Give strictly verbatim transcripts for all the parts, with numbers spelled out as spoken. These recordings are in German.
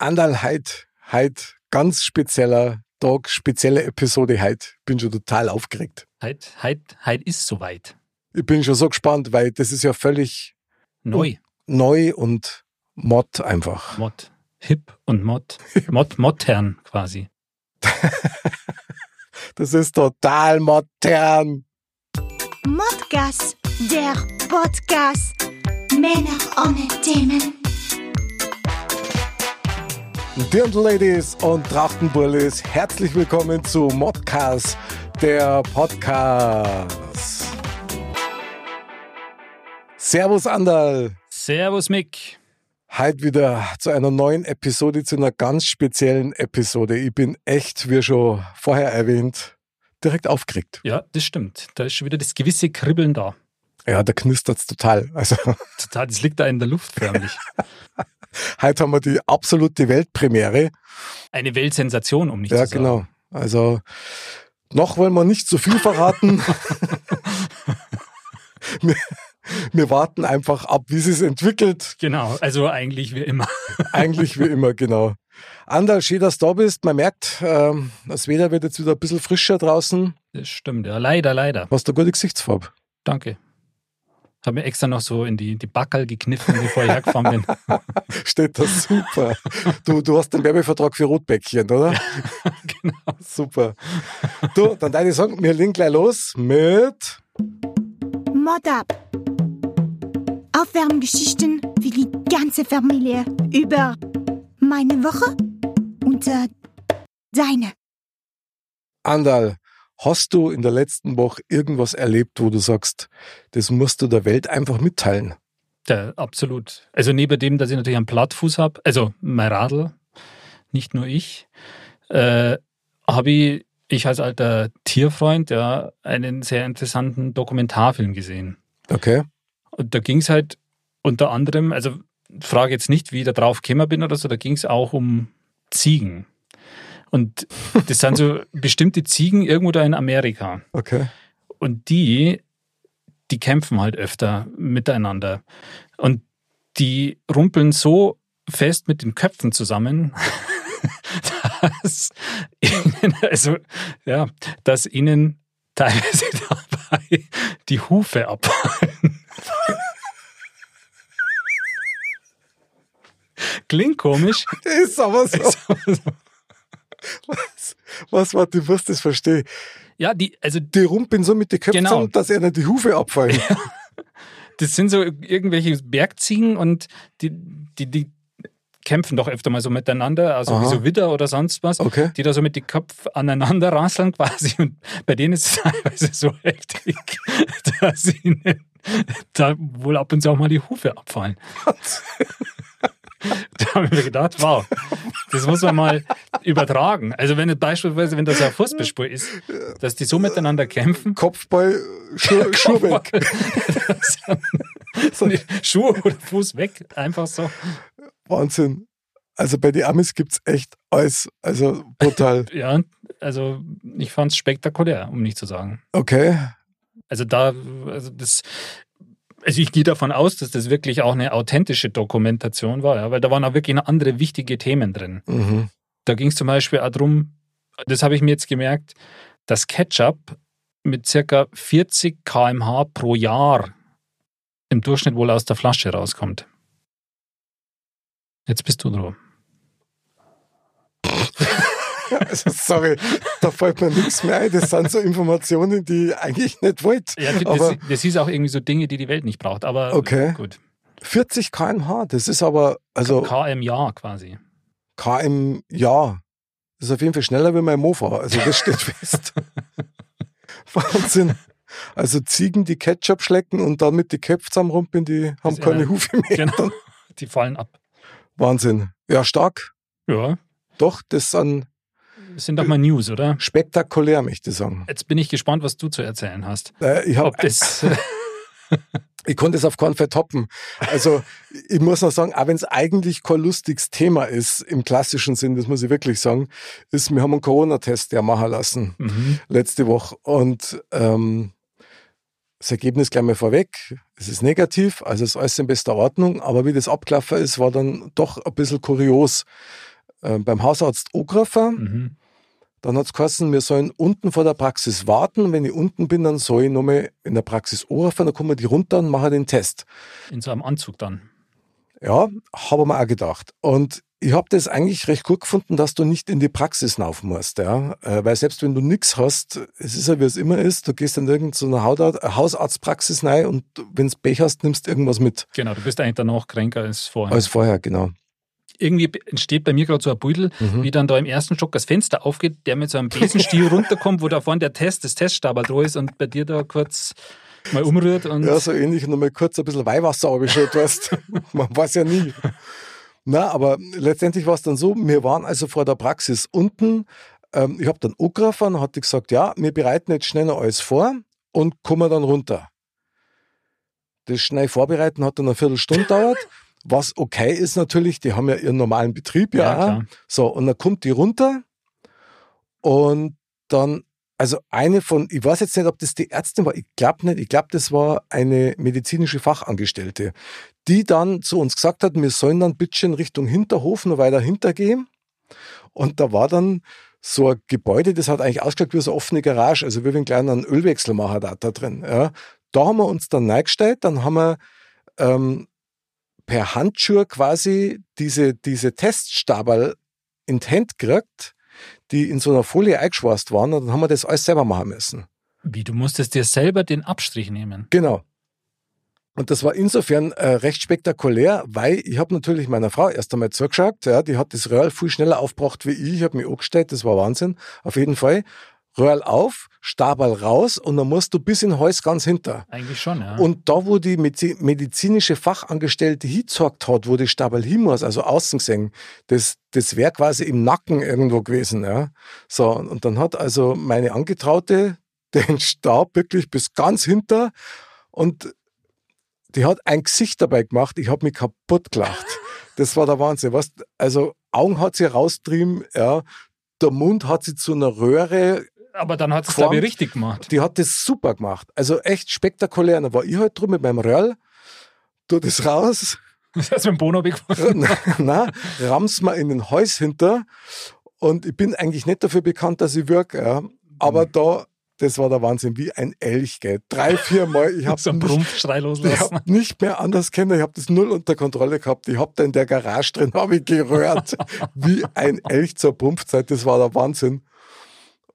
Anderl heute, heute ganz spezieller Tag, spezielle Episode heute. Bin schon total aufgeregt. Heute, heute, heute ist soweit. Ich bin schon so gespannt, weil das ist ja völlig neu. Neu und Mod einfach. Mod. Hip und Mod. Mod, modern quasi. Das ist total modern. Modcast, der Podcast. Männer ohne Themen. Dirndl-Ladies und Trachtenbullis, herzlich willkommen zu Modcast, der Podcast. Servus Anderl. Servus Mick. Heute wieder zu einer neuen Episode, zu einer ganz speziellen Episode. Ich bin echt, wie schon vorher erwähnt, direkt aufgeregt. Ja, das stimmt. Da ist schon wieder das gewisse Kribbeln da. Ja, da knistert es total. Also total, das liegt da in der Luft förmlich. Heute haben wir die absolute Weltpremiere. Eine Weltsensation, um nicht ja, zu sagen. Ja, genau. Also noch wollen wir nicht zu viel verraten. wir, wir warten einfach ab, wie es sich entwickelt. Genau, also eigentlich wie immer. Eigentlich wie immer, genau. Anderl, schön, dass du da bist. Man merkt, ähm, das Wetter wird jetzt wieder ein bisschen frischer draußen. Das stimmt, ja. Leider, leider. Hast du eine gute Gesichtsfarbe? Danke. Habe mir extra noch so in die, die Backerl gekniffen, bevor ich hergefahren bin. Steht das super. Du, du hast den Werbevertrag für Rotbäckchen, oder? Ja, genau. Super. Du, dann deine Song, wir legen gleich los mit Mod Up. Aufwärmgeschichten für die ganze Familie über meine Woche und äh, deine. Anderl. Hast du in der letzten Woche irgendwas erlebt, wo du sagst, das musst du der Welt einfach mitteilen? Ja, absolut. Also neben dem, dass ich natürlich einen Plattfuß habe, also mein Radl, nicht nur ich, äh, habe ich, ich als alter Tierfreund, ja, einen sehr interessanten Dokumentarfilm gesehen. Okay. Und da ging es halt unter anderem, also frage jetzt nicht, wie ich da drauf gekommen bin oder so, da ging es auch um Ziegen. Und das sind so bestimmte Ziegen irgendwo da in Amerika. Okay. Und die, die kämpfen halt öfter miteinander. Und die rumpeln so fest mit den Köpfen zusammen, dass ihnen, also, ja, dass ihnen teilweise dabei die Hufe abfallen. Klingt komisch. Ist aber so. Ist aber so. Was? Was war, du wirst das verstehen. Ja, die, also. Die rumpeln so mit den Köpfen, genau. Dass ihnen die Hufe abfallen. Ja. Das sind so irgendwelche Bergziegen und die, die, die kämpfen doch öfter mal so miteinander, also aha. Wie so Widder oder sonst was, okay. Die da so mit den Köpfen aneinander rasseln quasi und bei denen ist es teilweise so heftig, dass ihnen da wohl ab und zu auch mal die Hufe abfallen. Was? Da habe ich mir gedacht, wow, das muss man mal übertragen. Also wenn beispielsweise, wenn das ein Fußballspiel ist, dass die so miteinander kämpfen. Kopfball, Schu- Schuh weg. Schuh oder Fuß weg, einfach so. Wahnsinn. Also bei den Amis gibt es echt alles, also brutal. Ja, also ich fand es spektakulär, um nicht zu sagen. Okay. Also da, also das... Also ich gehe davon aus, dass das wirklich auch eine authentische Dokumentation war, ja, weil da waren auch wirklich noch andere wichtige Themen drin. Mhm. Da ging es zum Beispiel auch darum, das habe ich mir jetzt gemerkt, dass Ketchup mit circa vierzig Kilometer pro Stunde pro Jahr im Durchschnitt wohl aus der Flasche rauskommt. Jetzt bist du dran. Also sorry, da fällt mir nichts mehr ein. Das sind so Informationen, die ich eigentlich nicht wollte. Ja, das, das ist auch irgendwie so Dinge, die die Welt nicht braucht. Aber okay. Gut. vierzig Kilometer pro Stunde, das ist aber... also K M Jahr quasi. K M Jahr. Das ist auf jeden Fall schneller wie mein Mofa. Also das steht fest. Wahnsinn. Also Ziegen, die Ketchup schlecken und dann mit den Köpfen zusammenrumpeln, die haben das keine Hufe mehr. Genau, die fallen ab. Wahnsinn. Ja, stark. Ja. Doch, das sind... Das sind doch mal News, oder? Spektakulär, möchte ich sagen. Jetzt bin ich gespannt, was du zu erzählen hast. Äh, ich habe das. Ich konnte es auf keinen Fall toppen. Also ich muss noch sagen, auch wenn es eigentlich kein lustiges Thema ist, im klassischen Sinn, das muss ich wirklich sagen, ist, wir haben einen Corona-Test ja machen lassen, mhm. letzte Woche. Und ähm, das Ergebnis gleich mal vorweg, es ist negativ, also es ist alles in bester Ordnung, aber wie das abgelaufen ist, war dann doch ein bisschen kurios. äh, beim Hausarzt angerufen. Mhm. Dann hat es geheißen, wir sollen unten vor der Praxis warten. Und wenn ich unten bin, dann soll ich nochmal in der Praxis anrufen. Dann kommen wir die runter und machen den Test. In so einem Anzug dann? Ja, habe ich mir auch gedacht. Und ich habe das eigentlich recht gut gefunden, dass du nicht in die Praxis rauf musst. Ja? Weil selbst wenn du nichts hast, es ist ja wie es immer ist, du gehst dann irgend so eine Hausarztpraxis rein und wenn du Pech hast, nimmst du irgendwas mit. Genau, du bist eigentlich danach kränker als vorher. Als vorher, genau. Irgendwie entsteht bei mir gerade so ein Beutel, mhm. wie dann da im ersten Stock das Fenster aufgeht, der mit so einem Besenstiel runterkommt, wo da vorne der Test, das Teststabel dran ist und bei dir da kurz mal umrührt. Und ja, so ähnlich, noch mal kurz ein bisschen Weihwasser abgeschüttet hast. Man weiß ja nie. Na, aber letztendlich war es dann so, wir waren also vor der Praxis unten. Ähm, ich habe dann angerufen und hatte gesagt, ja, wir bereiten jetzt schneller alles vor und kommen dann runter. Das schnell vorbereiten hat dann eine Viertelstunde gedauert. Was okay ist natürlich, die haben ja ihren normalen Betrieb, ja. ja so, und dann kommt die runter und dann, also eine von, ich weiß jetzt nicht, ob das die Ärztin war, ich glaube nicht, ich glaube, das war eine medizinische Fachangestellte, die dann zu uns gesagt hat, wir sollen dann bitte in Richtung Hinterhof noch weiter hintergehen. Und da war dann so ein Gebäude, das hat eigentlich ausgeschaut wie so eine offene Garage, also wie wenn gleich einen Ölwechsel machen da, da drin. Ja. Da haben wir uns dann reingestellt, dann haben wir ähm, per Handschuhe quasi diese, diese Teststabel in die Hand gekriegt, die in so einer Folie eingeschweißt waren, und dann haben wir das alles selber machen müssen. Wie, du musstest dir selber den Abstrich nehmen? Genau. Und das war insofern äh, recht spektakulär, weil ich habe natürlich meiner Frau erst einmal zugeschaut, ja, die hat das Röhrl viel schneller aufgebracht wie ich, ich habe mich angestellt, das war Wahnsinn, auf jeden Fall. Röhrl auf, Stabal raus und dann musst du bis in den Hals ganz hinter. Eigentlich schon, ja. Und da, wo die medizinische Fachangestellte hingezeigt hat, wo die Stabal hin muss, also außen gesehen, das, das wäre quasi im Nacken irgendwo gewesen. Ja. So, und dann hat also meine Angetraute den Stab wirklich bis ganz hinter und die hat ein Gesicht dabei gemacht, ich habe mich kaputt gelacht. Das war der Wahnsinn. Weißt, also Augen hat sie rausgetrieben, ja, der Mund hat sie zu einer Röhre. Aber dann hat es, glaube ich, richtig gemacht. Die hat das super gemacht. Also echt spektakulär. Da war ich halt drum mit meinem Röhrl, tu das raus. Das heißt, mit dem Bono weggefahren. Nein, ramm's mal in den Hals hinter. Und ich bin eigentlich nicht dafür bekannt, dass ich wirke. Ja. Aber mhm. da, das war der Wahnsinn, wie ein Elch, gell. Drei, vier Mal. Ich habe so einen Brumpfschrei loslassen. Ich habe nicht mehr anders kennen. Ich habe das null unter Kontrolle gehabt. Ich habe da in der Garage drin, habe ich geröhrt. Wie ein Elch zur Brumpfzeit. Das war der Wahnsinn.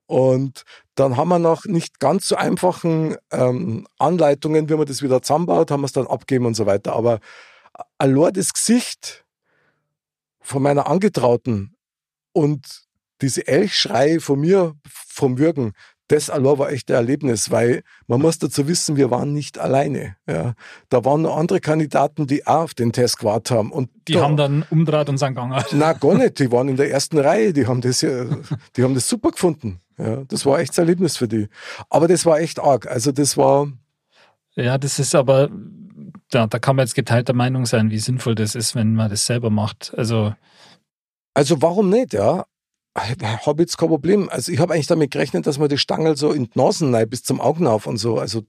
Und dann haben wir nach nicht ganz so einfachen ähm, Anleitungen, wie man das wieder zusammenbaut, haben wir es dann abgegeben und so weiter. Aber allein das Gesicht von meiner Angetrauten und diese Elchschreie von mir, vom Würgen, das allein war echt ein Erlebnis, weil man muss dazu wissen, wir waren nicht alleine. Ja. Da waren noch andere Kandidaten, die auch auf den Test gewartet haben. Und die da, haben dann umgedreht und sind gegangen. Nein, gar nicht. Die waren in der ersten Reihe. Die haben das, ja, die haben das super gefunden. Ja, das war echt ein Erlebnis für die. Aber das war echt arg. Also das war... Ja, das ist aber... Da, da kann man jetzt geteilter Meinung sein, wie sinnvoll das ist, wenn man das selber macht. Also, also warum nicht, ja? Habe jetzt kein Problem. Also ich habe eigentlich damit gerechnet, dass man die Stange so in die Nasen rein, bis zum Augen auf und so. Also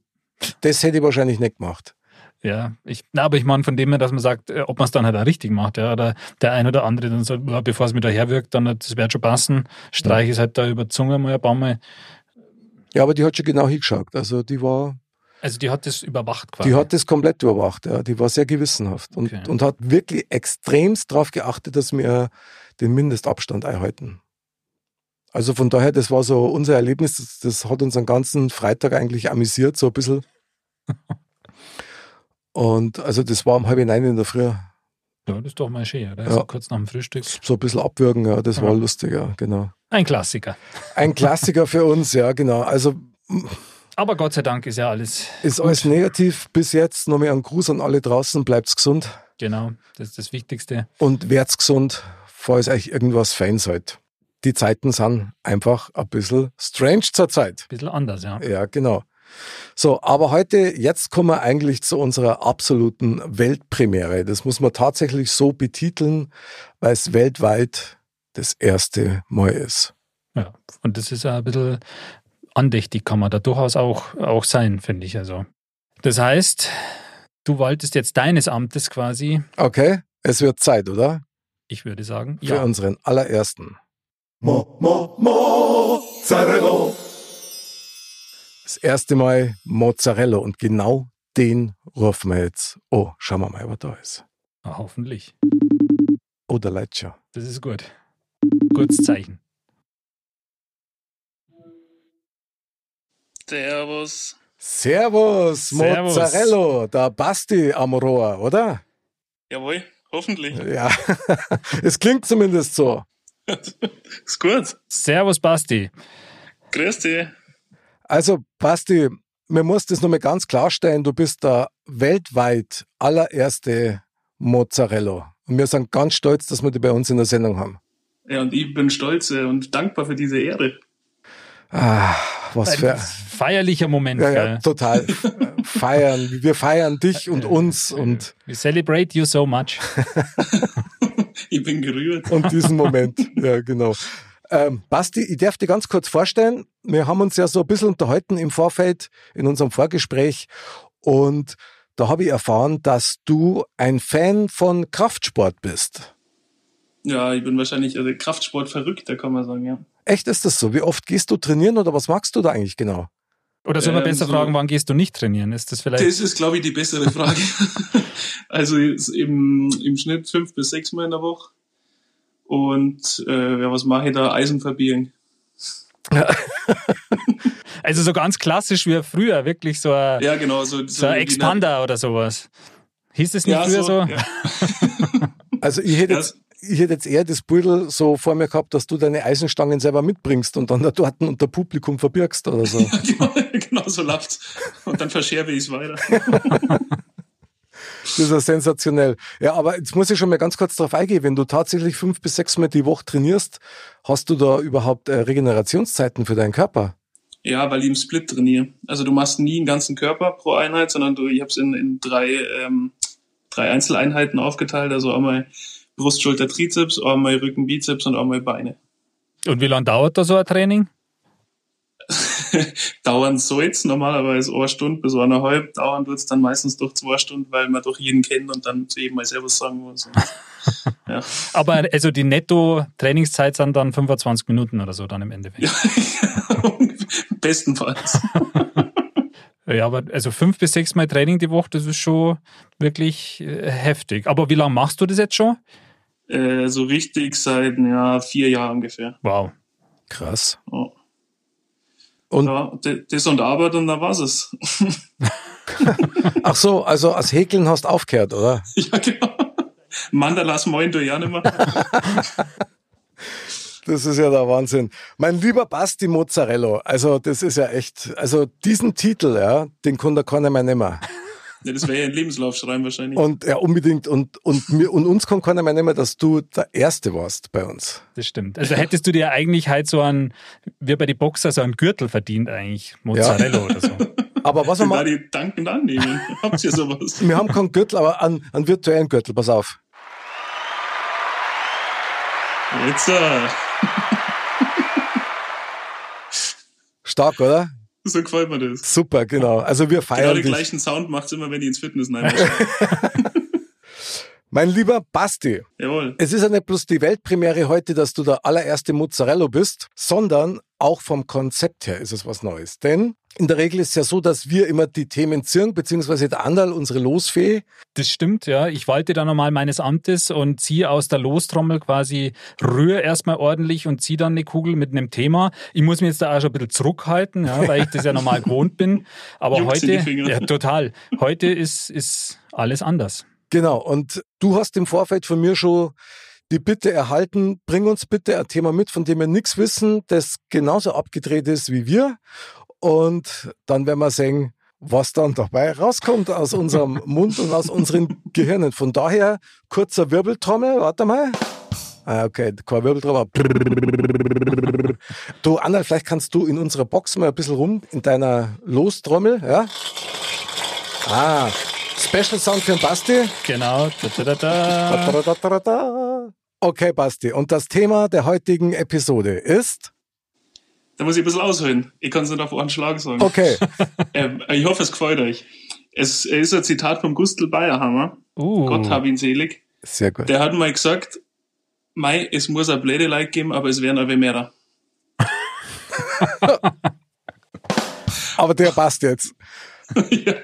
das hätte ich wahrscheinlich nicht gemacht. Ja, ich, na, aber ich meine von dem her, dass man sagt, ob man es dann halt auch richtig macht. Ja, oder der ein oder andere dann so, bevor es mir daher wirkt, dann das wird schon passen. Streich ist halt da über die Zunge mal ein paar Mal. Ja, aber die hat schon genau hingeschaut. Also die war... Also die hat das überwacht quasi? Die hat das komplett überwacht, ja. Die war sehr gewissenhaft und, okay. und hat wirklich extremst darauf geachtet, dass wir den Mindestabstand einhalten. Also von daher, das war so unser Erlebnis, das, das hat uns den ganzen Freitag eigentlich amüsiert, so ein bisschen. Und also das war um halb neun in der Früh. Ja, das ist doch mal schön, oder? Ja. So kurz nach dem Frühstück. So ein bisschen abwürgen, ja, das ja. war lustig, ja, genau. Ein Klassiker. Ein Klassiker für uns, ja, genau. Also... Aber Gott sei Dank ist ja alles... Ist gut. Alles negativ bis jetzt. Nochmal einen Gruß an alle draußen. Bleibt's gesund. Genau, das ist das Wichtigste. Und werd's gesund, falls euch irgendwas fein seid. Die Zeiten sind einfach ein bisschen strange zur Zeit. Ein bisschen anders, ja. Ja, genau. So, aber heute, jetzt kommen wir eigentlich zu unserer absoluten Weltpremiere. Das muss man tatsächlich so betiteln, weil es weltweit das erste Mal ist. Ja, und das ist ja ein bisschen... Andächtig kann man da durchaus auch, auch sein, finde ich. Also. Das heißt, du waltest jetzt deines Amtes quasi. Okay, es wird Zeit, oder? Ich würde sagen, ja. Für unseren allerersten. Mo, mo, Mozzarella. Das erste Mal Mozzarella und genau den rufen wir jetzt. Oh, schauen wir mal, was da ist. Na, hoffentlich. Oh, da läuft schon. Das ist gut. Gutes Zeichen. Servus. Servus, Servus. Mozzarella, der Basti am Rohr, oder? Jawohl, hoffentlich. Ja, es klingt zumindest so. Ist gut. Servus, Basti. Grüß dich. Also, Basti, mir muss das nochmal ganz klarstellen, du bist der weltweit allererste Mozzarella. Und wir sind ganz stolz, dass wir die bei uns in der Sendung haben. Ja, und ich bin stolz und dankbar für diese Ehre. Ah, was ein für feierlicher Moment. Ja, ja, total. Feiern. Wir feiern dich und uns. Und we celebrate you so much. Ich bin gerührt. Und diesen Moment. Ja, genau. Ähm, Basti, ich darf dir ganz kurz vorstellen. Wir haben uns ja so ein bisschen unterhalten im Vorfeld, in unserem Vorgespräch. Und da habe ich erfahren, dass du ein Fan von Kraftsport bist. Ja, ich bin wahrscheinlich also Kraftsport-Verrückter, kann man sagen, ja. Echt, ist das so? Wie oft gehst du trainieren oder was magst du da eigentlich genau? Oder soll man ähm, besser so fragen, wann gehst du nicht trainieren? Ist das vielleicht? Das ist, glaube ich, die bessere Frage. Also im, im Schnitt fünf bis sechs Mal in der Woche. Und äh, ja, was mache ich da? Eisen verbiegen. Also so ganz klassisch wie früher, wirklich so ein, ja, genau, so, so so ein Expander oder sowas. Hieß es nicht ja, früher so? so? Ja. Also ich hätte jetzt... Ich hätte jetzt eher das Beutel so vor mir gehabt, dass du deine Eisenstangen selber mitbringst und dann da dort unter Publikum verbirgst oder so. Ja, genau, genau so läuft's. Und dann verscherbe ich es weiter. Das ist ja sensationell. Ja, aber jetzt muss ich schon mal ganz kurz drauf eingehen. Wenn du tatsächlich fünf bis sechs Mal die Woche trainierst, hast du da überhaupt Regenerationszeiten für deinen Körper? Ja, weil ich im Split trainiere. Also du machst nie den ganzen Körper pro Einheit, sondern du, ich habe es in, in drei, ähm, drei Einzeleinheiten aufgeteilt. Also einmal Brust, Schulter, Trizeps, einmal Rücken, Bizeps und einmal Beine. Und wie lange dauert da so ein Training? Dauern soll es normalerweise eine Stunde bis eineinhalb. Dauern wird es dann meistens durch zwei Stunden, weil man doch jeden kennt und dann zu jedem mal Servus sagen muss. Und, ja. Aber also die Netto-Trainingszeit sind dann fünfundzwanzig Minuten oder so dann im Endeffekt. Bestenfalls. Ja, aber also fünf bis sechs Mal Training die Woche, das ist schon wirklich äh, heftig. Aber wie lange machst du das jetzt schon? Äh, so richtig seit ja, vier Jahren ungefähr. Wow. Krass. Oh. Und ja, das und Arbeit und dann war's es. Ach so, also als Häkeln hast du aufgehört, oder? Ja, genau. Mandalas moin du ja nicht mehr. Das ist ja der Wahnsinn. Mein lieber Basti Mozzarella, also das ist ja echt, also diesen Titel, ja, den kann der keiner mehr nehmen. Ja, das wäre ja ein Lebenslauf schreiben wahrscheinlich. Und ja, unbedingt. Und, und, mir, und uns kann keiner mehr nehmen, dass du der Erste warst bei uns. Das stimmt. Also hättest du dir eigentlich halt so einen, wie bei den Boxer, so einen Gürtel verdient eigentlich, Mozzarella ja. Oder so. Aber was wir mal... die Danken annehmen. Habt ihr sowas? Wir haben keinen Gürtel, aber einen, einen virtuellen Gürtel, pass auf. Jetzt. Stark, oder? So gefällt mir das. Super, genau. Also wir feiern genau den dich. Gleichen Sound macht es immer, wenn ich ins Fitness reinmache. Mein lieber Basti, jawohl. Es ist ja nicht bloß die Weltpremiere heute, dass du der allererste Mozzarella bist, sondern auch vom Konzept her ist es was Neues. Denn in der Regel ist es ja so, dass wir immer die Themen ziehen, beziehungsweise der Anderl, unsere Losfee. Das stimmt, ja. Ich walte dann nochmal meines Amtes und ziehe aus der Lostrommel quasi, rühre erstmal ordentlich und ziehe dann eine Kugel mit einem Thema. Ich muss mich jetzt da auch schon ein bisschen zurückhalten, ja, weil ich das ja normal gewohnt bin. Aber Juckt heute, ja, total. Heute ist, ist alles anders. Genau, und du hast im Vorfeld von mir schon die Bitte erhalten, bring uns bitte ein Thema mit, von dem wir nichts wissen, das genauso abgedreht ist wie wir. Und dann werden wir sehen, was dann dabei rauskommt aus unserem Mund und aus unseren Gehirnen. Von daher, kurzer Wirbeltrommel, warte mal. Ah, okay, kein Wirbeltrommel. Du, Anna, vielleicht kannst du in unserer Box mal ein bisschen rum, in deiner Lostrommel, ja? Ah, Special Sound für den Basti. Genau. Da, da, da. Da, da, da, da. Okay, Basti. Und das Thema der heutigen Episode ist? Da muss ich ein bisschen ausholen. Ich kann es nicht auf einen Schlag sagen. Okay. ähm, ich hoffe, es gefällt euch. Es ist ein Zitat vom Gustl Bayrhammer. Uh. Gott hab ihn selig. Sehr gut. Der hat mal gesagt, Mei, es muss auch blöde Leute geben, aber es werden auch mehr. Aber der passt jetzt. Ja.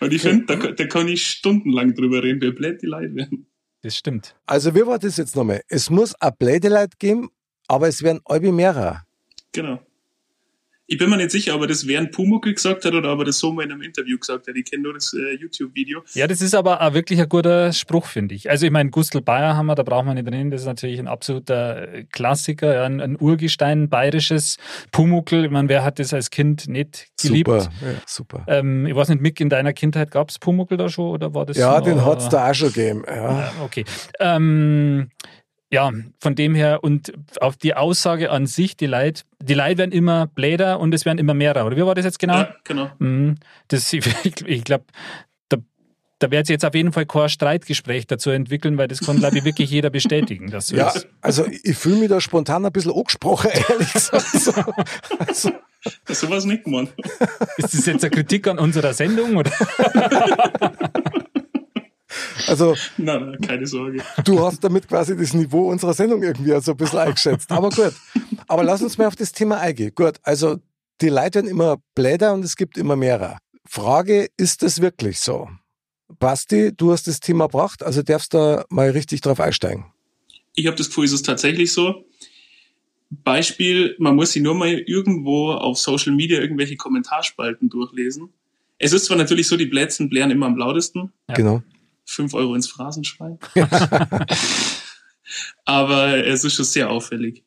Und ich finde, da, da kann ich stundenlang drüber reden, wie blöd die Leute werden. Das stimmt. Also wie war das jetzt nochmal? Es muss auch blöde Leute geben, aber es werden alle mehrer. Genau. Ich bin mir nicht sicher, ob er das während Pumuckl gesagt hat oder ob er das so mal in einem Interview gesagt hat. Ich kenne nur das äh, YouTube-Video. Ja, das ist aber auch wirklich ein guter Spruch, finde ich. Also ich meine, Gustl Bayrhammer, da braucht man nicht reden, das ist natürlich ein absoluter Klassiker, ja, ein, ein Urgestein, bayerisches Pumuckl. Ich meine, wer hat das als Kind nicht geliebt? Super, ja, super. Ähm, ich weiß nicht, Mick, in deiner Kindheit gab es Pumuckl da schon oder war das? Ja, noch, den hat es da auch schon gegeben. Ja. Ja, okay. Ähm... Ja, von dem her und auf die Aussage an sich, die Leute, die Leute werden immer bläder und es werden immer mehrer. Oder wie war das jetzt genau? Ja, genau. Das, ich ich glaube, da, da wird sich jetzt auf jeden Fall kein Streitgespräch dazu entwickeln, weil das kann, glaube ich, wirklich jeder bestätigen. Dass ja, das also ich fühle mich da spontan ein bisschen angesprochen, ehrlich gesagt. So, also. So war es nicht, Mann. Ist das jetzt eine Kritik an unserer Sendung? Oder? Also, nein, nein, keine Sorge. Du hast damit quasi das Niveau unserer Sendung irgendwie so also ein bisschen eingeschätzt. Aber gut. Aber lass uns mal auf das Thema eingehen. Gut, also die Leute werden immer bläder und es gibt immer mehrer. Frage, ist das wirklich so? Basti, du hast das Thema gebracht, also darfst du da mal richtig drauf einsteigen. Ich habe das Gefühl, es ist tatsächlich so. Beispiel, man muss sich nur mal irgendwo auf Social Media irgendwelche Kommentarspalten durchlesen. Es ist zwar natürlich so, die Blätzen blären immer am lautesten. Ja. Genau. fünf Euro ins Phrasenschwein. Aber es ist schon sehr auffällig.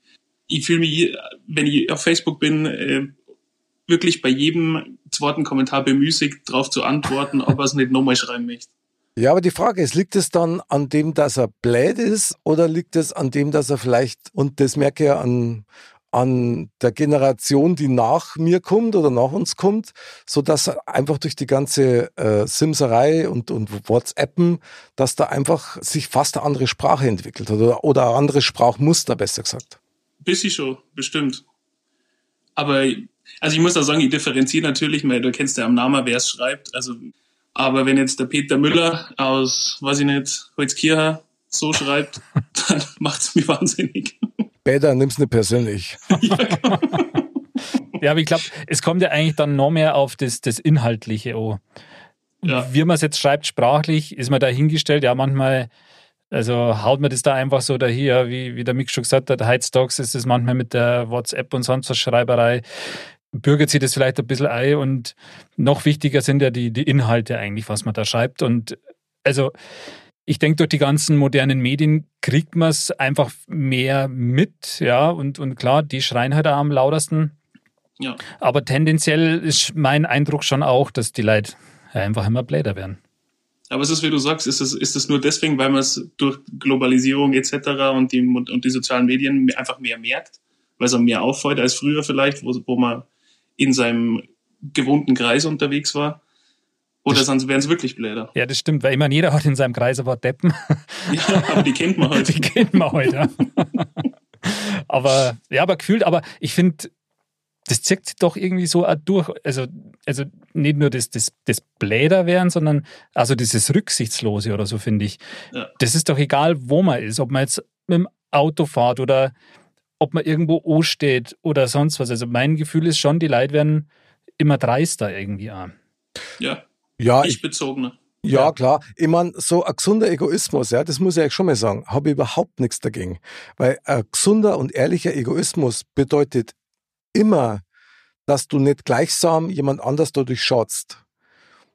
Ich fühle mich, wenn ich auf Facebook bin, wirklich bei jedem zweiten Kommentar bemüßigt, darauf zu antworten, ob er es nicht nochmal schreiben möchte. Ja, aber die Frage ist, liegt es dann an dem, dass er blöd ist oder liegt es an dem, dass er vielleicht, und das merke ich ja an, an der Generation, die nach mir kommt oder nach uns kommt, so dass einfach durch die ganze äh, Simserei und, und WhatsAppen, dass da einfach sich fast eine andere Sprache entwickelt hat oder, oder ein anderes Sprachmuster, besser gesagt. Bisschen schon, bestimmt. Aber, also ich muss da sagen, ich differenziere natürlich, weil du kennst ja am Namen, wer es schreibt. Also, aber wenn jetzt der Peter Müller aus, weiß ich nicht, Holzkirchen so schreibt, dann macht es mich wahnsinnig. Bäder, nimm's nicht persönlich. Ja, aber ich glaube, es kommt ja eigentlich dann noch mehr auf das, das Inhaltliche an. Ja. Wie man es jetzt schreibt, sprachlich, ist man da hingestellt. Ja, manchmal, also haut man das da einfach so daher, wie, wie der Mick schon gesagt hat, heutzutage ist es manchmal mit der WhatsApp und sonst was Schreiberei, bürgert sich das vielleicht ein bisschen ein und noch wichtiger sind ja die, die Inhalte eigentlich, was man da schreibt. Und also ich denke, durch die ganzen modernen Medien kriegt man es einfach mehr mit, ja, und, und klar, die schreien halt auch am lautesten. Ja. Aber tendenziell ist mein Eindruck schon auch, dass die Leute einfach immer bläder werden. Aber es ist, wie du sagst, ist es, ist es nur deswegen, weil man es durch Globalisierung et cetera und die, und die sozialen Medien einfach mehr merkt, weil es auch mehr auffällt als früher vielleicht, wo, wo man in seinem gewohnten Kreis unterwegs war. Oder sonst wären es wirklich bläder. Ja, das stimmt, weil ich meine, jeder hat in seinem Kreis ein paar Deppen. Ja, aber die kennt man heute. Die kennt man heute. aber, ja, aber gefühlt, aber ich finde, das zieht sich doch irgendwie so auch durch. Also, also nicht nur das, das, das Bläder werden, sondern also dieses Rücksichtslose oder so, finde ich. Ja. Das ist doch egal, wo man ist. Ob man jetzt mit dem Auto fährt oder ob man irgendwo ansteht oder sonst was. Also mein Gefühl ist schon, die Leute werden immer dreister irgendwie auch. Ja. Ja, ich bezogene. Ja, ja, klar. Ich meine, so ein gesunder Egoismus, ja, das muss ich euch schon mal sagen, habe ich überhaupt nichts dagegen. Weil ein gesunder und ehrlicher Egoismus bedeutet immer, dass du nicht gleichsam jemand anders dadurch schadst.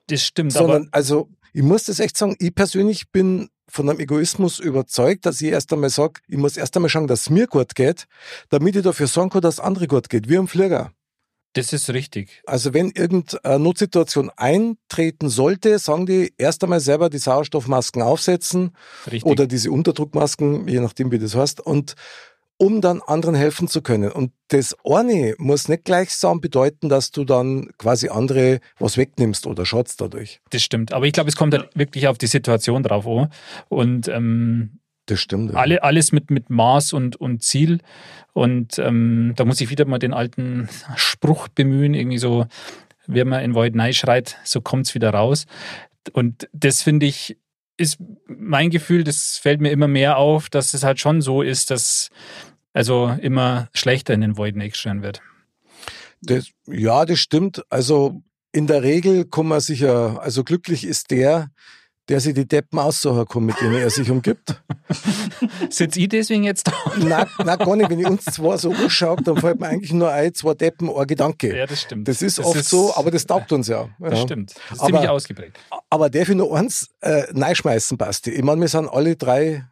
Das stimmt. Sondern, aber also, ich muss das echt sagen, ich persönlich bin von einem Egoismus überzeugt, dass ich erst einmal sage, ich muss erst einmal schauen, dass es mir gut geht, damit ich dafür sorgen kann, dass es anderen gut geht, wie im Flieger. Das ist richtig. Also wenn irgendeine Notsituation eintreten sollte, sagen die erst einmal selber die Sauerstoffmasken aufsetzen, richtig, oder diese Unterdruckmasken, je nachdem wie das heißt, und um dann anderen helfen zu können. Und das eine muss nicht gleichsam bedeuten, dass du dann quasi andere was wegnimmst oder schadst dadurch. Das stimmt, aber ich glaube, es kommt dann wirklich auf die Situation drauf an. Und ähm das stimmt. Alle, alles mit, mit Maß und, und Ziel. Und ähm, da muss ich wieder mal den alten Spruch bemühen, irgendwie so, wenn man in Wald nein schreit, so kommt es wieder raus. Und das finde ich, ist mein Gefühl, das fällt mir immer mehr auf, dass es halt schon so ist, dass also immer schlechter in den Void Next-Stern wird. Das, ja, das stimmt. Also in der Regel kann man sich ja, also glücklich ist der, der sich die Deppen aussuchen kann, mit denen er sich umgibt. Sitze ich deswegen jetzt da? Nein, nein, gar nicht. Wenn ich uns zwei so anschaue, dann fällt mir eigentlich nur ein, zwei Deppen, ein Gedanke. Ja, das stimmt. Das ist das oft ist, so, aber das taugt uns ja. Das ja. stimmt. Das ist aber ziemlich ausgeprägt. Aber darf ich nur eins äh, reinschmeißen, Basti? Ich meine, wir sind alle drei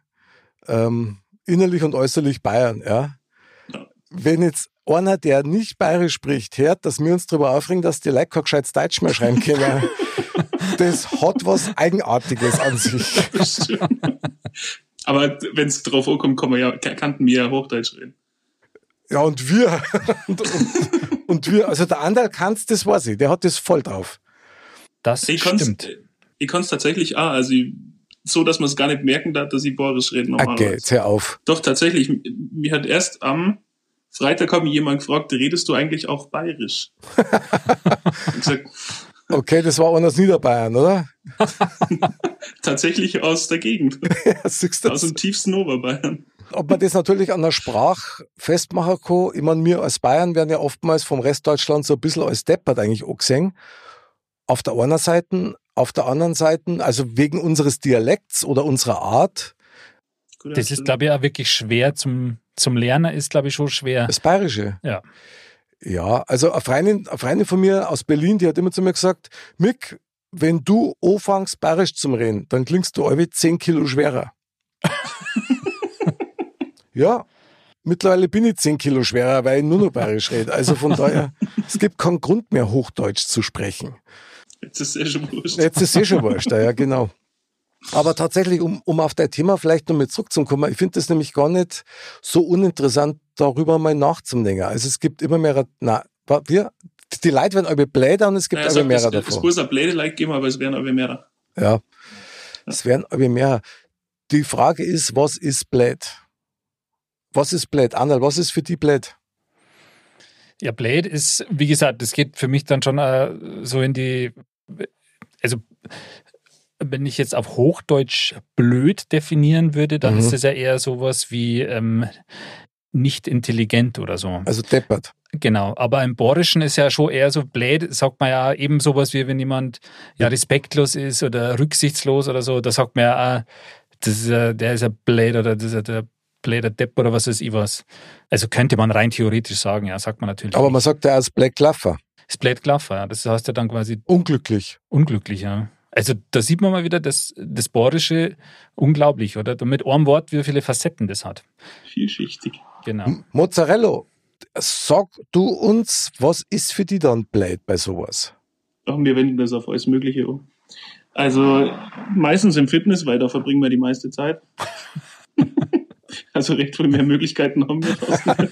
ähm, innerlich und äußerlich Bayern. Ja? Wenn jetzt einer, der nicht bayerisch spricht, hört, dass wir uns darüber aufregen, dass die Leute kein gescheites Deutsch mehr schreiben können. Das hat was Eigenartiges an sich. Das stimmt. Aber wenn es drauf ankommt, kann man ja, kannten wir ja Hochdeutsch reden. Ja, und wir. Und, und, und wir. Also der andere kann's, das weiß ich. Der hat das voll drauf. Das ich stimmt. Ich kann es tatsächlich auch. Also ich, so, dass man es gar nicht merken darf, dass ich bayerisch reden normalerweise. Okay, jetzt hör auf. Doch, tatsächlich. Mir hat erst am Freitag hat mich jemand gefragt, redest du eigentlich auch bayerisch? Ich gesagt, okay, das war auch aus Niederbayern, oder? Tatsächlich aus der Gegend. Ja, aus dem tiefsten Oberbayern. Ob man das natürlich an der Sprache festmachen kann, ich meine, wir als Bayern werden ja oftmals vom Rest Deutschlands so ein bisschen als deppert eigentlich angesehen. Auf der einen Seite, auf der anderen Seite, also wegen unseres Dialekts oder unserer Art. Gut, das ist, glaube ich, auch wirklich schwer zum, zum Lernen, ist, glaube ich, schon schwer. Das Bayerische? Ja. Ja, also eine Freundin, eine Freundin von mir aus Berlin, die hat immer zu mir gesagt, Mick, wenn du anfängst, bayerisch zu reden, dann klingst du irgendwie zehn Kilo schwerer. Ja, mittlerweile bin ich zehn Kilo schwerer, weil ich nur noch bayerisch rede. Also von daher, es gibt keinen Grund mehr, Hochdeutsch zu sprechen. Jetzt ist es eh schon wurscht. Jetzt ist es eh schon wurscht, ja genau. Aber tatsächlich, um, um auf dein Thema vielleicht nochmal zurückzukommen, ich finde das nämlich gar nicht so uninteressant, darüber mal nachzudenken. Also es gibt immer mehr, na, wir, die Leute werden alle bläder und es gibt naja, immer mehr davon. Es muss ein Bläde-Like geben, aber es werden alle mehr. Ja, es werden alle mehr. Die Frage ist, was ist blöd? Was ist blöd? Arnold, was ist für die blöd? Ja, blöd ist, wie gesagt, das geht für mich dann schon äh, so in die, also wenn ich jetzt auf Hochdeutsch blöd definieren würde, dann mhm. ist das ja eher sowas wie ähm, nicht intelligent oder so. Also deppert. Genau, aber im Bayerischen ist ja schon eher so blöd, sagt man ja eben sowas wie, wenn jemand ja respektlos ist oder rücksichtslos oder so, da sagt man ja auch, das ist ja, der ist ja blöd oder das ist ja der blöder Depp oder was weiß ich was. Also könnte man rein theoretisch sagen, ja, sagt man natürlich. Aber nicht. Man sagt ja als blöd Klaffer. Das blöd Klaffer, ja, das heißt ja dann quasi... Unglücklich. Unglücklich, ja. Also da sieht man mal wieder, das, das Bayerische, unglaublich, oder? Mit einem Wort, wie viele Facetten das hat. Vielschichtig. Genau. M- Mozzarella, sag du uns, was ist für die dann blöd bei sowas? Ach, wir wenden das auf alles Mögliche um. Also meistens im Fitness, weil da verbringen wir die meiste Zeit. Also recht viel mehr Möglichkeiten haben wir draußen.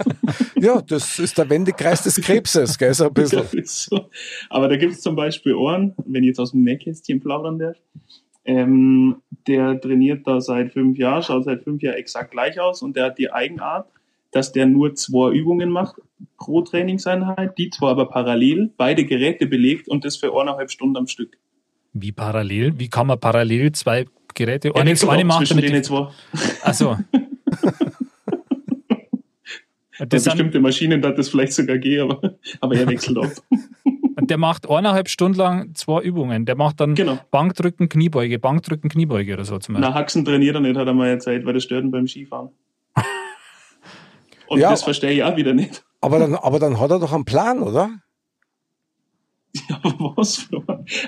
Ja, das ist der Wendekreis des Krebses, gell, so ein bisschen. Ja, so. Aber da gibt es zum Beispiel Ohren, wenn ich jetzt aus dem Nähkästchen plaudern darf, ähm, der trainiert da seit fünf Jahren, schaut seit fünf Jahren exakt gleich aus und der hat die Eigenart, dass der nur zwei Übungen macht pro Trainingseinheit, die zwar aber parallel, beide Geräte belegt und das für eineinhalb Stunden am Stück. Wie parallel? Wie kann man parallel zwei Geräte? Ja, nicht so eine macht zwischen denen zwei. Ach so. Das bei bestimmten Maschinen darf das vielleicht sogar gehen, aber, aber er wechselt ab. Und der macht eineinhalb Stunden lang zwei Übungen. Der macht dann genau. Bankdrücken, Kniebeuge, Bankdrücken, Kniebeuge oder so zum Beispiel. Na, Haxen trainiert er nicht, hat er mal ja Zeit, weil das stört ihn beim Skifahren. Und ja, das verstehe ich auch wieder nicht. Aber dann, aber dann hat er doch einen Plan, oder? Ja, aber was?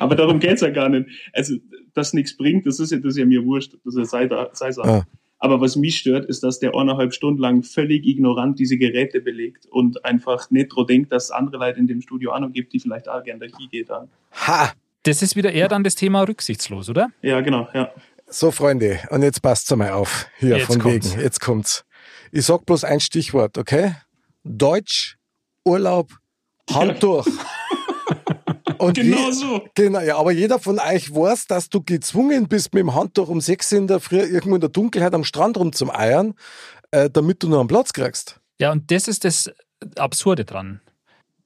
Aber darum geht es ja gar nicht. Also, dass nichts bringt, das ist ja, das ist ja mir wurscht. Das ist ja sei, sei Sache. Ja. Aber was mich stört, ist, dass der eineinhalb Stunden lang völlig ignorant diese Geräte belegt und einfach nicht dran denkt, dass es andere Leute in dem Studio auch noch gibt, die vielleicht auch gerne da hingehen. Ha! Das ist wieder eher dann das Thema rücksichtslos, oder? Ja, genau, ja. So, Freunde, und jetzt passt's einmal auf. Hier, jetzt von kommt's. Wegen, jetzt kommt's. Ich sag bloß ein Stichwort, okay? Deutsch, Urlaub, Hand ja. durch. Und genau je, so. Genau, ja, aber jeder von euch weiß, dass du gezwungen bist, mit dem Handtuch um sechs in der Früh irgendwo in der Dunkelheit am Strand rumzumeiern, äh, damit du noch einen Platz kriegst. Ja, und das ist das Absurde dran.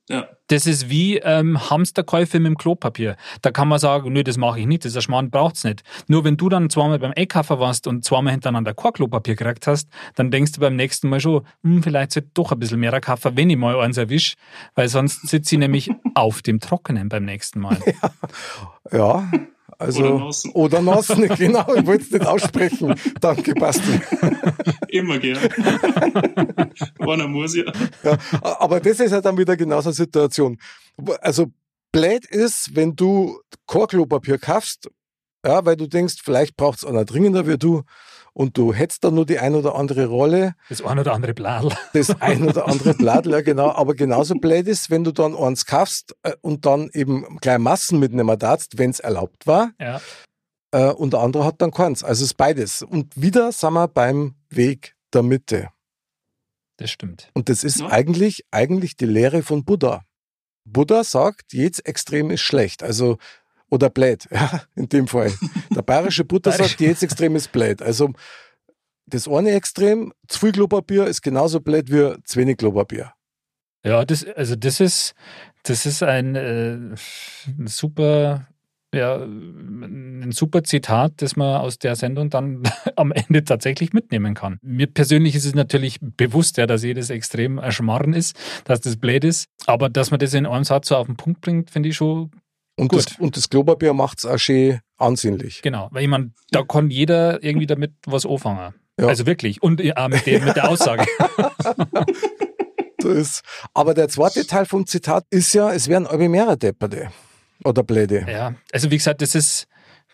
Ja. Das ist wie ähm, Hamsterkäufe mit dem Klopapier. Da kann man sagen, nö, das mache ich nicht, das ist ein Schmarrn, braucht's nicht. Nur wenn du dann zweimal beim Einkaufen warst und zweimal hintereinander kein Klopapier gekriegt hast, dann denkst du beim nächsten Mal schon, hm, vielleicht sollte ich doch ein bisschen mehr kaufen, wenn ich mal eins erwische, weil sonst sitze ich nämlich auf dem Trockenen beim nächsten Mal. Ja, ja. Also, oder Nassen, genau, ich wollte es nicht aussprechen. Danke, Basti. Immer gern. Wann muss ja. ja. Aber das ist ja dann wieder genau so eine Situation. Also blöd ist, wenn du kein Klopapier kaufst, ja, weil du denkst, vielleicht braucht es einer dringender wie du und du hättest dann nur die ein oder andere Rolle. Das ein oder andere Bladl. Das ein oder andere Bladl, ja genau. Aber genauso blöd ist, wenn du dann eins kaufst und dann eben gleich Massen mitnehmen darfst, wenn es erlaubt war. Ja. Äh, und der andere hat dann keins. Also es ist beides. Und wieder sind wir beim Weg der Mitte. Das stimmt. Und das ist ja. eigentlich, eigentlich die Lehre von Buddha. Buddha sagt, jedes Extrem ist schlecht. Also oder blöd, ja, in dem Fall. Der bayerische Buddha sagt, jedes Extrem ist blöd. Also das eine Extrem, zu viel Klopapier, ist genauso blöd wie zu wenig Klopapier. Ja, das, also das ist, das ist ein äh, super, ja, ein super Zitat, das man aus der Sendung dann am Ende tatsächlich mitnehmen kann. Mir persönlich ist es natürlich bewusst, ja, dass jedes Extrem ein Schmarrn ist, dass das blöd ist. Aber dass man das in einem Satz so auf den Punkt bringt, finde ich schon. Und das, und das Klopapier macht es auch schön ansehnlich. Genau, weil ich meine, da kann jeder irgendwie damit was anfangen. Ja. Also wirklich. Und äh, mit, dem, mit der Aussage. Das. Aber der zweite Teil vom Zitat ist ja, es werden alle mehrere Depperte oder Bläde. Ja, also wie gesagt, das ist,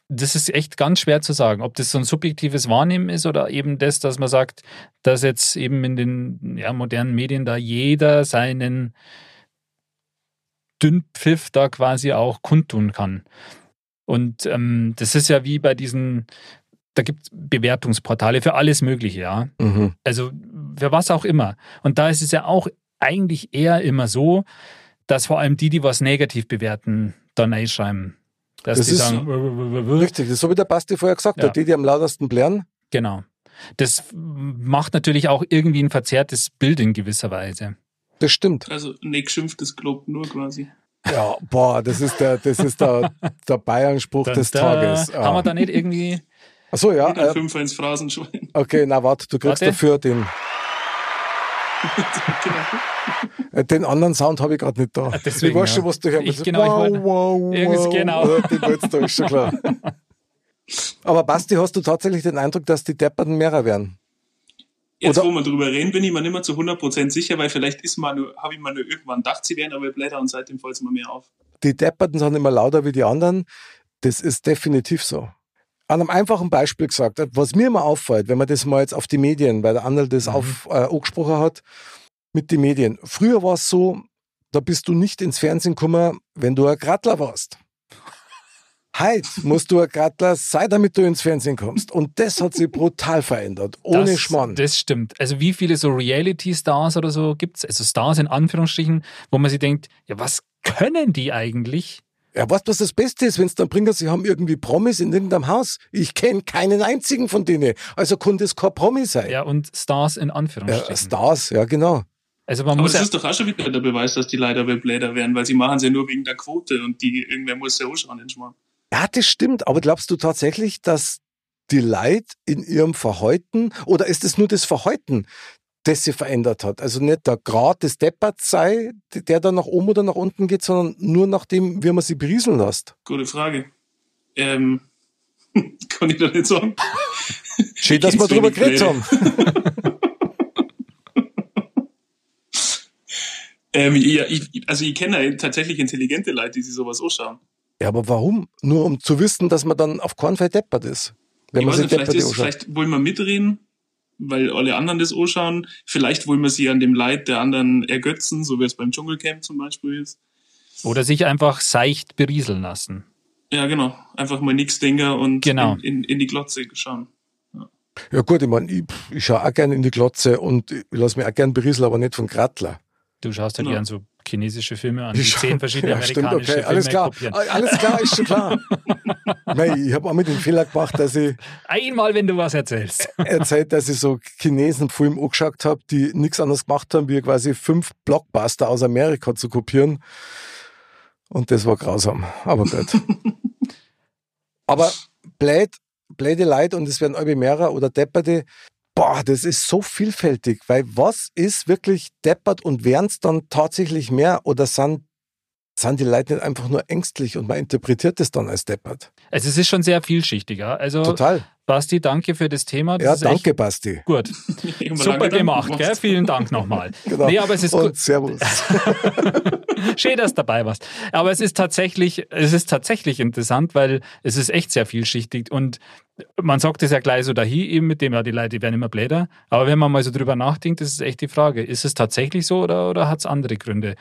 das ist echt ganz schwer zu sagen, ob das so ein subjektives Wahrnehmen ist oder eben das, dass man sagt, dass jetzt eben in den ja, modernen Medien da jeder seinen Dünnpfiff da quasi auch kundtun kann. Und ähm, das ist ja wie bei diesen, da gibt es Bewertungsportale für alles Mögliche, ja. Mhm. Also für was auch immer. Und da ist es ja auch eigentlich eher immer so, dass vor allem die, die was negativ bewerten, da reinschreiben. Dass das die ist sagen, richtig, das ist so wie der Basti vorher gesagt hat, ja. Die, die am lautesten blären. Genau. Das macht natürlich auch irgendwie ein verzerrtes Bild in gewisser Weise. Das stimmt. Also nicht geschimpftes Klopp nur quasi. Ja, boah, das ist der, das ist der, der Bayern-Spruch da, des Tages. Da, ja. Haben wir da nicht irgendwie... Achso, ja. Äh, Fünfer ins Phrasenschwein. Okay, na warte, du kriegst warte. Dafür den... Den anderen Sound habe ich gerade nicht da. Deswegen, ich weiß schon, was du hörst. Ich, genau, wow, ich wow, wow, genau. Ja, den willst du, ist schon klar. Aber Basti, hast du tatsächlich den Eindruck, dass die Depperten mehrer werden? Jetzt, oder? Wo wir drüber reden, bin ich mir nicht mehr zu hundert Prozent sicher, weil vielleicht ist man nur, habe ich mir nur irgendwann gedacht, sie werden aber blätter und seitdem fällt es mir mehr auf. Die Depperten sind immer lauter wie die anderen. Das ist definitiv so. An einem einfachen Beispiel gesagt, was mir immer auffällt, wenn man das mal jetzt auf die Medien, weil der Anderl das mhm. auf, äh, angesprochen hat, mit den Medien. Früher war es so, da bist du nicht ins Fernsehen gekommen, wenn du ein Grattler warst. Heute musst du ein Grattler sein, damit du ins Fernsehen kommst. Und das hat sich brutal verändert. Ohne das, Schmarrn. Das stimmt. Also wie viele so Reality-Stars oder so gibt es? Also Stars in Anführungsstrichen, wo man sich denkt, ja, was können die eigentlich? Ja, weißt du, was das Beste ist, wenn es dann bringt, sie haben irgendwie Promis in irgendeinem Haus. Ich kenne keinen einzigen von denen. Also konnte es kein Promi sein. Ja, und Stars in Anführungsstrichen. Ja, Stars, ja genau. Also man aber muss das ja ist doch auch schon wieder der Beweis, dass die leider Bläder werden, weil sie machen es ja nur wegen der Quote und die irgendwer muss ja auch schon den Schmarrn. Ja, das stimmt, aber glaubst du tatsächlich, dass die Leute in ihrem Verhalten, oder ist es nur das Verhalten, das sie verändert hat? Also nicht der Grad des Depperts sei, der dann nach oben oder nach unten geht, sondern nur nach dem, wie man sie berieseln lässt? Gute Frage. Ähm, kann ich da nicht sagen. Schön, dass wir drüber geredet haben. ähm, ja, ich, also ich kenne ja tatsächlich intelligente Leute, die sich sowas anschauen. Ja, aber warum? Nur um zu wissen, dass man dann auf keinen Fall deppert ist. Wenn man sich deppert vielleicht, ist, vielleicht wollen wir mitreden, weil alle anderen das anschauen. Vielleicht wollen wir sie an dem Leid der anderen ergötzen, so wie es beim Dschungelcamp zum Beispiel ist. Oder sich einfach seicht berieseln lassen. Ja, genau. Einfach mal nichts denken und genau. in, in, in die Glotze schauen. Ja, ja gut, ich meine, ich, ich schaue auch gerne in die Glotze und ich lasse mich auch gerne berieseln, aber nicht von Grattler. Du schaust ja genau. gern so chinesische Filme an, die zehn verschiedene ja, amerikanische stimmt, okay. Alles Filme klar. kopieren. Alles klar, ist schon klar. Nein, ich habe auch mit dem Fehler gemacht, dass ich... Einmal, wenn du was erzählst. Erzählt, dass ich so Chinesen-Filme angeschaut habe, die nichts anderes gemacht haben, wie quasi fünf Blockbuster aus Amerika zu kopieren. Und das war grausam, aber gut. Aber blöd, blöde Leute, und es werden alle mehrere oder depperte, boah, das ist so vielfältig, weil was ist wirklich deppert und wären es dann tatsächlich mehr oder sind, sind die Leute nicht einfach nur ängstlich und man interpretiert das dann als deppert? Also es ist schon sehr vielschichtiger. Also total. Basti, danke für das Thema. Das ja, ist danke, echt Basti. Gut, super gemacht, gell? Vielen Dank nochmal. Genau. Nee, aber es ist und servus. Schön, dass du dabei warst. Aber es ist tatsächlich, es ist tatsächlich interessant, weil es ist echt sehr vielschichtig und man sagt es ja gleich so dahin, eben mit dem, ja, die Leute die werden immer bläder. Aber wenn man mal so drüber nachdenkt, das ist echt die Frage, ist es tatsächlich so oder, oder hat es andere Gründe?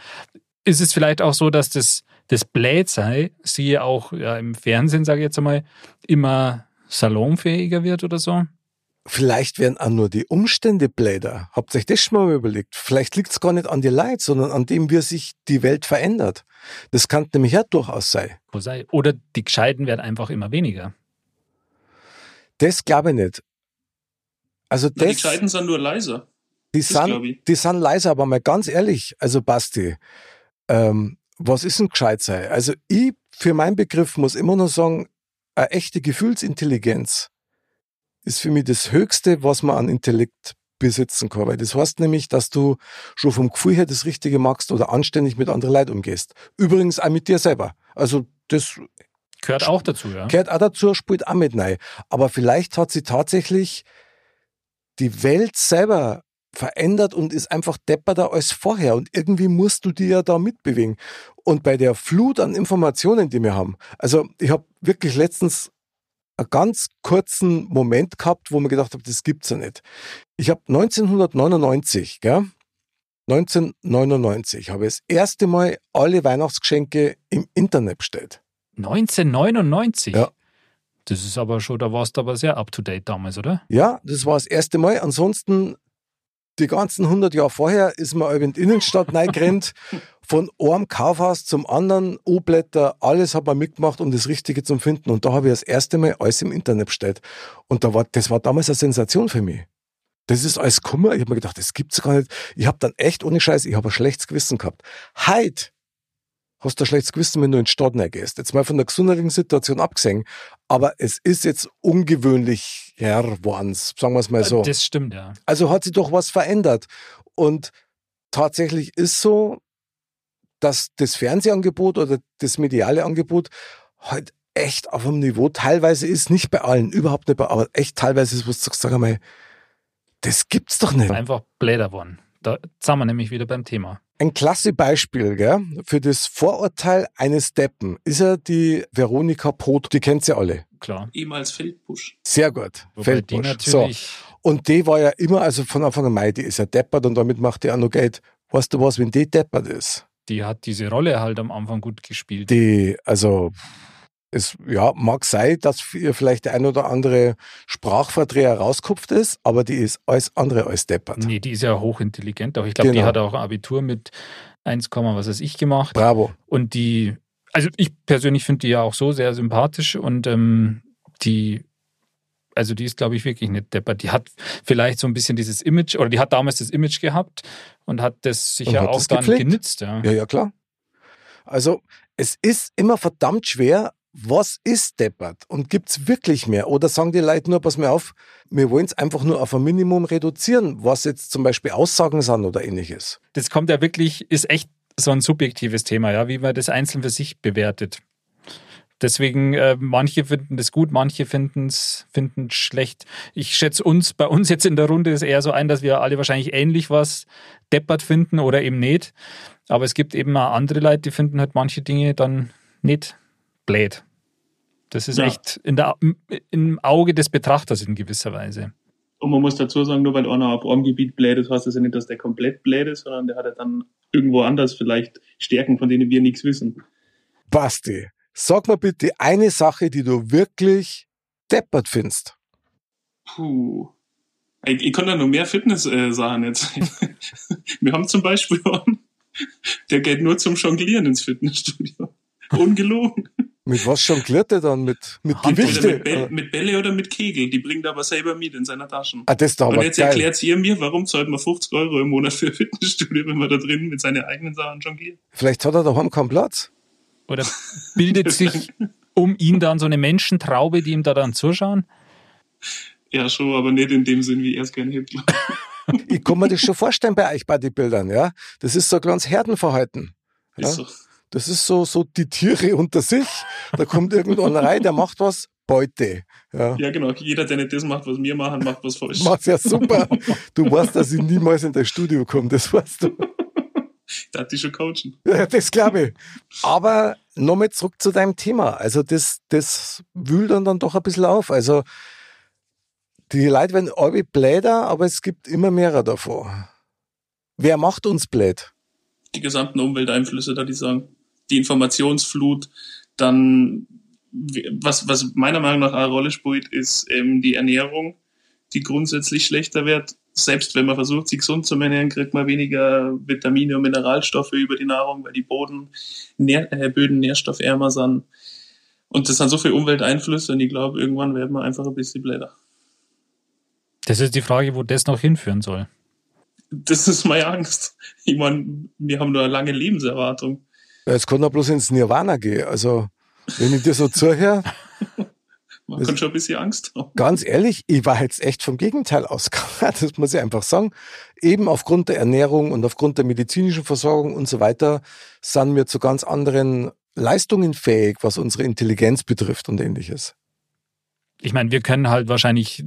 Ist es vielleicht auch so, dass das, das Blädsein, siehe auch ja, im Fernsehen, sage ich jetzt einmal, immer salonfähiger wird oder so? Vielleicht werden auch nur die Umstände bläder. Habt ihr euch das schon mal überlegt? Vielleicht liegt es gar nicht an die Leute, sondern an dem, wie sich die Welt verändert. Das kann nämlich ja durchaus sein. Oder die Gescheiten werden einfach immer weniger. Das glaube ich nicht. Also das, die Gescheiten sind nur leiser. Die sind, die sind leiser, aber mal ganz ehrlich, also Basti, ähm, was ist ein Gescheitsein? Also ich, für meinen Begriff, muss immer nur sagen, eine echte Gefühlsintelligenz ist für mich das Höchste, was man an Intellekt besitzen kann. Weil das heißt nämlich, dass du schon vom Gefühl her das Richtige machst oder anständig mit anderen Leuten umgehst. Übrigens auch mit dir selber. Also das gehört auch dazu, ja. Gehört auch dazu, spielt auch mit rein. Aber vielleicht hat sie tatsächlich die Welt selber verändert und ist einfach depperter als vorher. Und irgendwie musst du dir ja da mitbewegen. Und bei der Flut an Informationen, die wir haben, also ich habe wirklich letztens einen ganz kurzen Moment gehabt, wo mir gedacht habe, das gibt's ja nicht. Ich habe neunzehnhundertneunundneunzig, gell? neunzehnhundertneunundneunzig habe ich das erste Mal alle Weihnachtsgeschenke im Internet bestellt. neunzehnhundertneunundneunzig? Ja. Das ist aber schon, da warst du aber sehr up-to-date damals, oder? Ja, das war das erste Mal. Ansonsten die ganzen hundert Jahre vorher ist man in die Innenstadt reingerannt, von einem Kaufhaus zum anderen, O-Blätter, alles hat man mitgemacht, um das Richtige zu finden. Und da habe ich das erste Mal alles im Internet bestellt. Und da war, das war damals eine Sensation für mich. Das ist alles gekommen. Ich habe mir gedacht, das gibt es gar nicht. Ich habe dann echt, ohne Scheiß, ich habe ein schlechtes Gewissen gehabt. Heute hast du ein schlechtes Gewissen, wenn du in die Stadt reingehst. Jetzt mal von der gesundheitlichen Situation abgesehen. Aber es ist jetzt ungewöhnlich geworden, sagen wir es mal so. Das stimmt, ja. Also hat sich doch was verändert. Und tatsächlich ist so, dass das Fernsehangebot oder das mediale Angebot halt echt auf einem Niveau teilweise ist, nicht bei allen, überhaupt nicht bei allen, aber echt teilweise ist, wo du sagst, sag einmal, das gibt's doch nicht. Einfach bläder geworden. Da sind wir nämlich wieder beim Thema. Ein klasse Beispiel, gell, für das Vorurteil eines Deppen ist ja die Veronika Pot, die kennt ihr ja alle. Klar. Ehemals Feldbusch. Sehr gut, wobei Feldbusch. Die natürlich so. Und die war ja immer, also von Anfang an Mai, die ist ja deppert und damit macht die auch noch Geld. Weißt du was, wenn die deppert ist? Die hat diese Rolle halt am Anfang gut gespielt. Die, also... Es ja, mag sein, dass ihr vielleicht der ein oder andere Sprachverdreher rauskupft ist, aber die ist alles andere als deppert. Nee, die ist ja hochintelligent. Auch ich glaube, genau. Die hat auch ein Abitur mit eins, was weiß ich gemacht. Bravo. Und die, also ich persönlich finde die ja auch so sehr sympathisch und ähm, die, also die ist, glaube ich, wirklich nicht deppert. Die hat vielleicht so ein bisschen dieses Image, oder die hat damals das Image gehabt und hat das sich und ja auch dann genützt. Ja. ja, ja, klar. Also es ist immer verdammt schwer, was ist deppert und gibt es wirklich mehr? Oder sagen die Leute nur, pass mir auf, wir wollen es einfach nur auf ein Minimum reduzieren, was jetzt zum Beispiel Aussagen sind oder ähnliches. Das kommt ja wirklich, ist echt so ein subjektives Thema, ja, wie man das einzeln für sich bewertet. Deswegen, äh, manche finden das gut, manche finden es schlecht. Ich schätze uns, bei uns jetzt in der Runde ist eher so ein, dass wir alle wahrscheinlich ähnlich was deppert finden oder eben nicht. Aber es gibt eben auch andere Leute, die finden halt manche Dinge dann nicht blöd. Das ist ja echt in der, im Auge des Betrachters in gewisser Weise. Und man muss dazu sagen, nur weil einer auf einem Gebiet blöd ist, heißt das ja nicht, dass der komplett blöd ist, sondern der hat ja dann irgendwo anders vielleicht Stärken, von denen wir nichts wissen. Basti, sag mal bitte eine Sache, die du wirklich deppert findest. Puh. Ich, ich kann da nur mehr Fitness-Sachen erzählen. Wir haben zum Beispiel Der geht nur zum Jonglieren ins Fitnessstudio. Ungelogen. Mit was jongliert der dann? Mit, mit Gewichte? Mit, Be- mit Bälle oder mit Kegel. Die bringt aber selber mit in seiner Taschen. Ah, das ist doch aber geil. Und jetzt erklärt ihr mir, warum zahlt man fünfzig Euro im Monat für ein Fitnessstudio, wenn man da drin mit seinen eigenen Sachen jongliert. Vielleicht hat er daheim keinen Platz. Oder bildet sich um ihn dann so eine Menschentraube, die ihm da dann zuschauen? Ja, schon, aber nicht in dem Sinn, wie er es gerne hätte. Ich kann mir das schon vorstellen bei euch, bei den Bildern, ja. Das ist so ein kleines Herdenverhalten. Ja? Ist so. Das ist so, so die Tiere unter sich. Da kommt irgendeiner rein, der macht was, Beute. Ja. Ja, genau. Jeder, der nicht das macht, was wir machen, macht was falsch. Macht's ja super. Du weißt, dass ich niemals in dein Studio komme, das weißt du. Da hat die schon coachen. Ja, das glaube ich. Aber nochmal zurück zu deinem Thema. Also das, das wühlt dann, dann doch ein bisschen auf. Also die Leute werden alle bläder, aber es gibt immer mehrere davon. Wer macht uns blöd? Die gesamten Umwelteinflüsse, da die sagen. Die Informationsflut, dann, was, was meiner Meinung nach eine Rolle spielt, ist eben die Ernährung, die grundsätzlich schlechter wird. Selbst wenn man versucht, sich gesund zu ernähren, kriegt man weniger Vitamine und Mineralstoffe über die Nahrung, weil die Boden, Nähr, äh, Böden nährstoffärmer sind. Und das sind so viele Umwelteinflüsse und ich glaube, irgendwann werden wir einfach ein bisschen bläder. Das ist die Frage, wo das noch hinführen soll. Das ist meine Angst. Ich meine, wir haben nur eine lange Lebenserwartung. Es kann doch bloß ins Nirvana gehen. Also, wenn ich dir so zuhöre. Man kann schon ein bisschen Angst haben. Ganz ehrlich, ich war jetzt echt vom Gegenteil ausgegangen. Das muss ich einfach sagen. Eben aufgrund der Ernährung und aufgrund der medizinischen Versorgung und so weiter sind wir zu ganz anderen Leistungen fähig, was unsere Intelligenz betrifft und Ähnliches. Ich meine, wir können halt wahrscheinlich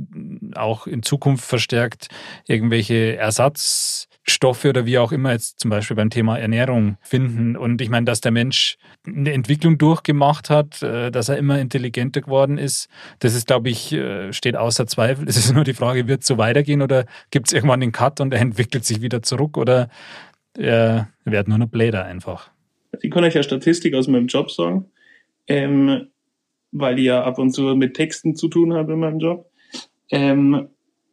auch in Zukunft verstärkt irgendwelche Ersatzstoffe oder wie auch immer jetzt zum Beispiel beim Thema Ernährung finden. Und ich meine, dass der Mensch eine Entwicklung durchgemacht hat, dass er immer intelligenter geworden ist, das ist, glaube ich, steht außer Zweifel. Es ist nur die Frage, wird es so weitergehen oder gibt es irgendwann den Cut und er entwickelt sich wieder zurück oder er wird nur noch bläder einfach. Ich kann euch ja Statistik aus meinem Job sagen, ähm, weil ich ja ab und zu mit Texten zu tun habe in meinem Job. Ähm,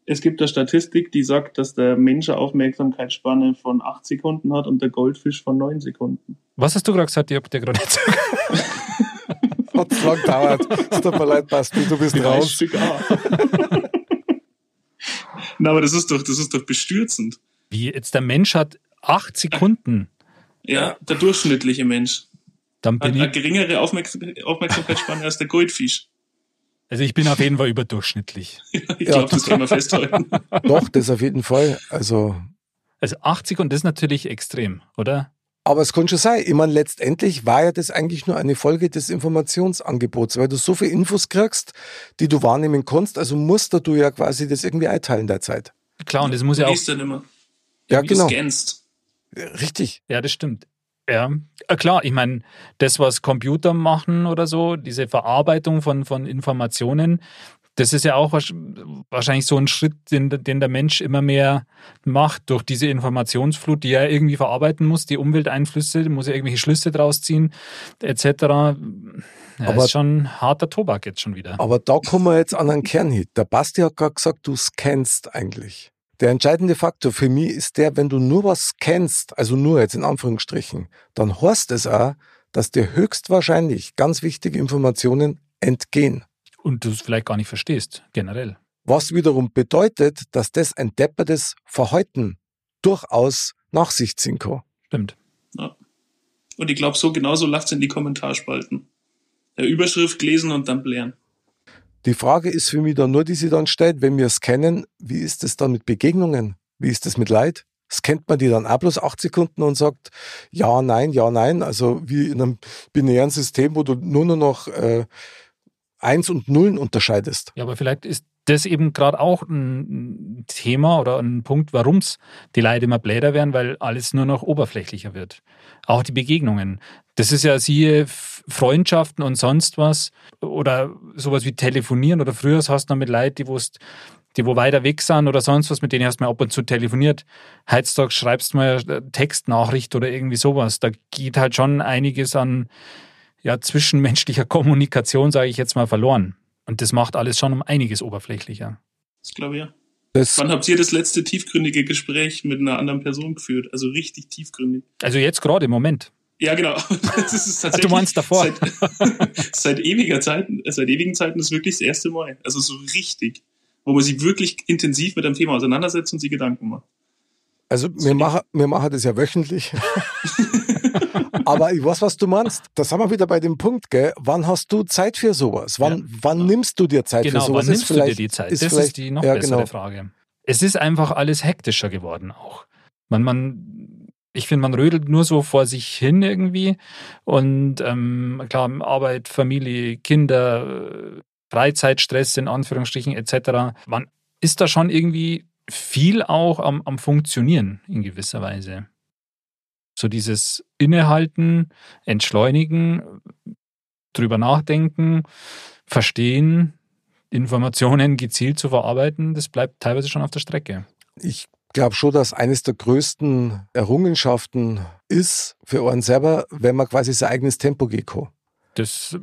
es gibt eine Statistik, die sagt, dass der Mensch eine Aufmerksamkeitsspanne von acht Sekunden hat und der Goldfisch von neun Sekunden. Was hast du gerade gesagt? Ich hab dir gerade nicht gesagt. Hat es lang gedauert. Es tut mir leid, Basti, du bist raus. Na, aber das ist doch, das ist doch bestürzend. Wie, jetzt der Mensch hat acht Sekunden? Ja, der durchschnittliche Mensch. Dann bin hat ich eine geringere Aufmerksam- Aufmerksamkeitsspanne als der Goldfisch. Also ich bin auf jeden Fall überdurchschnittlich. Ich glaube, ja, das kann man festhalten. Doch, das auf jeden Fall. Also, also achtzig und das ist natürlich extrem, oder? Aber es kann schon sein. Ich meine, letztendlich war ja das eigentlich nur eine Folge des Informationsangebots, weil du so viele Infos kriegst, die du wahrnehmen kannst. Also musst du ja quasi das irgendwie einteilen der Zeit. Klar, und das muss ja auch... Du liest ja nicht mehr. Ja, genau. Du scannst. Richtig. Ja, das stimmt. Ja, klar, ich meine, das, was Computer machen oder so, diese Verarbeitung von, von Informationen, das ist ja auch wahrscheinlich so ein Schritt, den, den der Mensch immer mehr macht durch diese Informationsflut, die er irgendwie verarbeiten muss, die Umwelteinflüsse, muss er irgendwelche Schlüsse draus ziehen, et cetera. Ja, aber ist schon harter Tobak jetzt schon wieder. Aber da kommen wir jetzt an einen Kernhit. Der Basti hat gerade gesagt, du scannst eigentlich. Der entscheidende Faktor für mich ist der, wenn du nur was kennst, also nur jetzt in Anführungsstrichen, dann heißt es auch, dass dir höchstwahrscheinlich ganz wichtige Informationen entgehen. Und du es vielleicht gar nicht verstehst, generell. Was wiederum bedeutet, dass das ein deppertes Verhalten durchaus nach sich ziehen kann. Stimmt. Ja. Und ich glaube, so genauso läuft es in die Kommentarspalten. Der Überschrift lesen und dann blären. Die Frage ist für mich dann nur, die sie dann stellt, wenn wir es kennen, wie ist es dann mit Begegnungen? Wie ist es mit Leid? Scannt man die dann auch bloß acht Sekunden und sagt, ja, nein, ja, nein. Also wie in einem binären System, wo du nur noch äh, Eins und Nullen unterscheidest. Ja, aber vielleicht ist das eben gerade auch ein Thema oder ein Punkt, warum es die Leute immer bläder werden, weil alles nur noch oberflächlicher wird. Auch die Begegnungen. Das ist ja siehe Freundschaften und sonst was oder sowas wie telefonieren oder früher hast du noch mit Leuten, die, wo's, die wo weiter weg sind oder sonst was, mit denen hast du mal ab und zu telefoniert. Heutzutage schreibst du mal Textnachricht oder irgendwie sowas. Da geht halt schon einiges an ja, zwischenmenschlicher Kommunikation, sage ich jetzt mal, verloren. Und das macht alles schon um einiges oberflächlicher. Das glaube ich ja. Das Wann habt ihr das letzte tiefgründige Gespräch mit einer anderen Person geführt? Also richtig tiefgründig. Also jetzt gerade im Moment. Ja, genau. Das ist tatsächlich, du meinst davor. Seit, seit ewiger Zeiten, seit ewigen Zeiten ist wirklich das erste Mal. Also so richtig. Wo man sich wirklich intensiv mit einem Thema auseinandersetzt und sich Gedanken macht. Also wir machen, wir machen das ja wöchentlich. Aber ich weiß, was du meinst. Da sind wir wieder bei dem Punkt, gell? Wann hast du Zeit für sowas? Wann, ja. wann nimmst du dir Zeit genau, für sowas? Wann nimmst du dir die Zeit? Ist das ist die noch ja, bessere genau. Frage. Es ist einfach alles hektischer geworden auch. Man, man, ich finde, man rödelt nur so vor sich hin irgendwie. Und ähm, klar, Arbeit, Familie, Kinder, Freizeitstress in Anführungsstrichen et cetera. Man ist da schon irgendwie viel auch am, am Funktionieren in gewisser Weise. So dieses Innehalten, Entschleunigen, drüber nachdenken, verstehen, Informationen gezielt zu verarbeiten, das bleibt teilweise schon auf der Strecke. Ich glaube schon, dass eines der größten Errungenschaften ist für einen selber, wenn man quasi sein eigenes Tempo geht kann. Das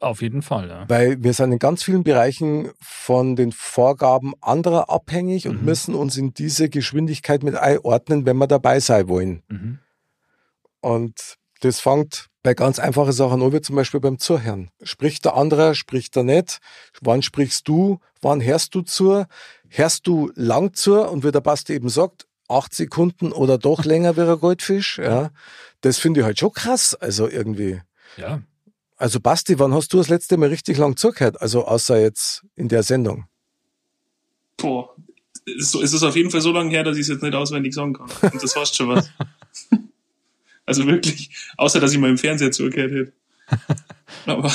auf jeden Fall, ja. Weil wir sind in ganz vielen Bereichen von den Vorgaben anderer abhängig und mhm. müssen uns in diese Geschwindigkeit mit einordnen, wenn wir dabei sein wollen. Mhm. Und das fängt bei ganz einfachen Sachen an, wie zum Beispiel beim Zuhören. Spricht der andere, spricht er nicht? Wann sprichst du? Wann hörst du zu? Hörst du lang zu? Und wie der Basti eben sagt, acht Sekunden oder doch länger wie ein Goldfisch. Ja. Das finde ich halt schon krass, also irgendwie. Ja. Also Basti, wann hast du das letzte Mal richtig lang zugehört? Also außer jetzt in der Sendung. Boah, es ist auf jeden Fall so lange her, dass ich es jetzt nicht auswendig sagen kann. Und das war's schon was. Also wirklich, außer dass ich mal im Fernseher zugehört hätte. Aber,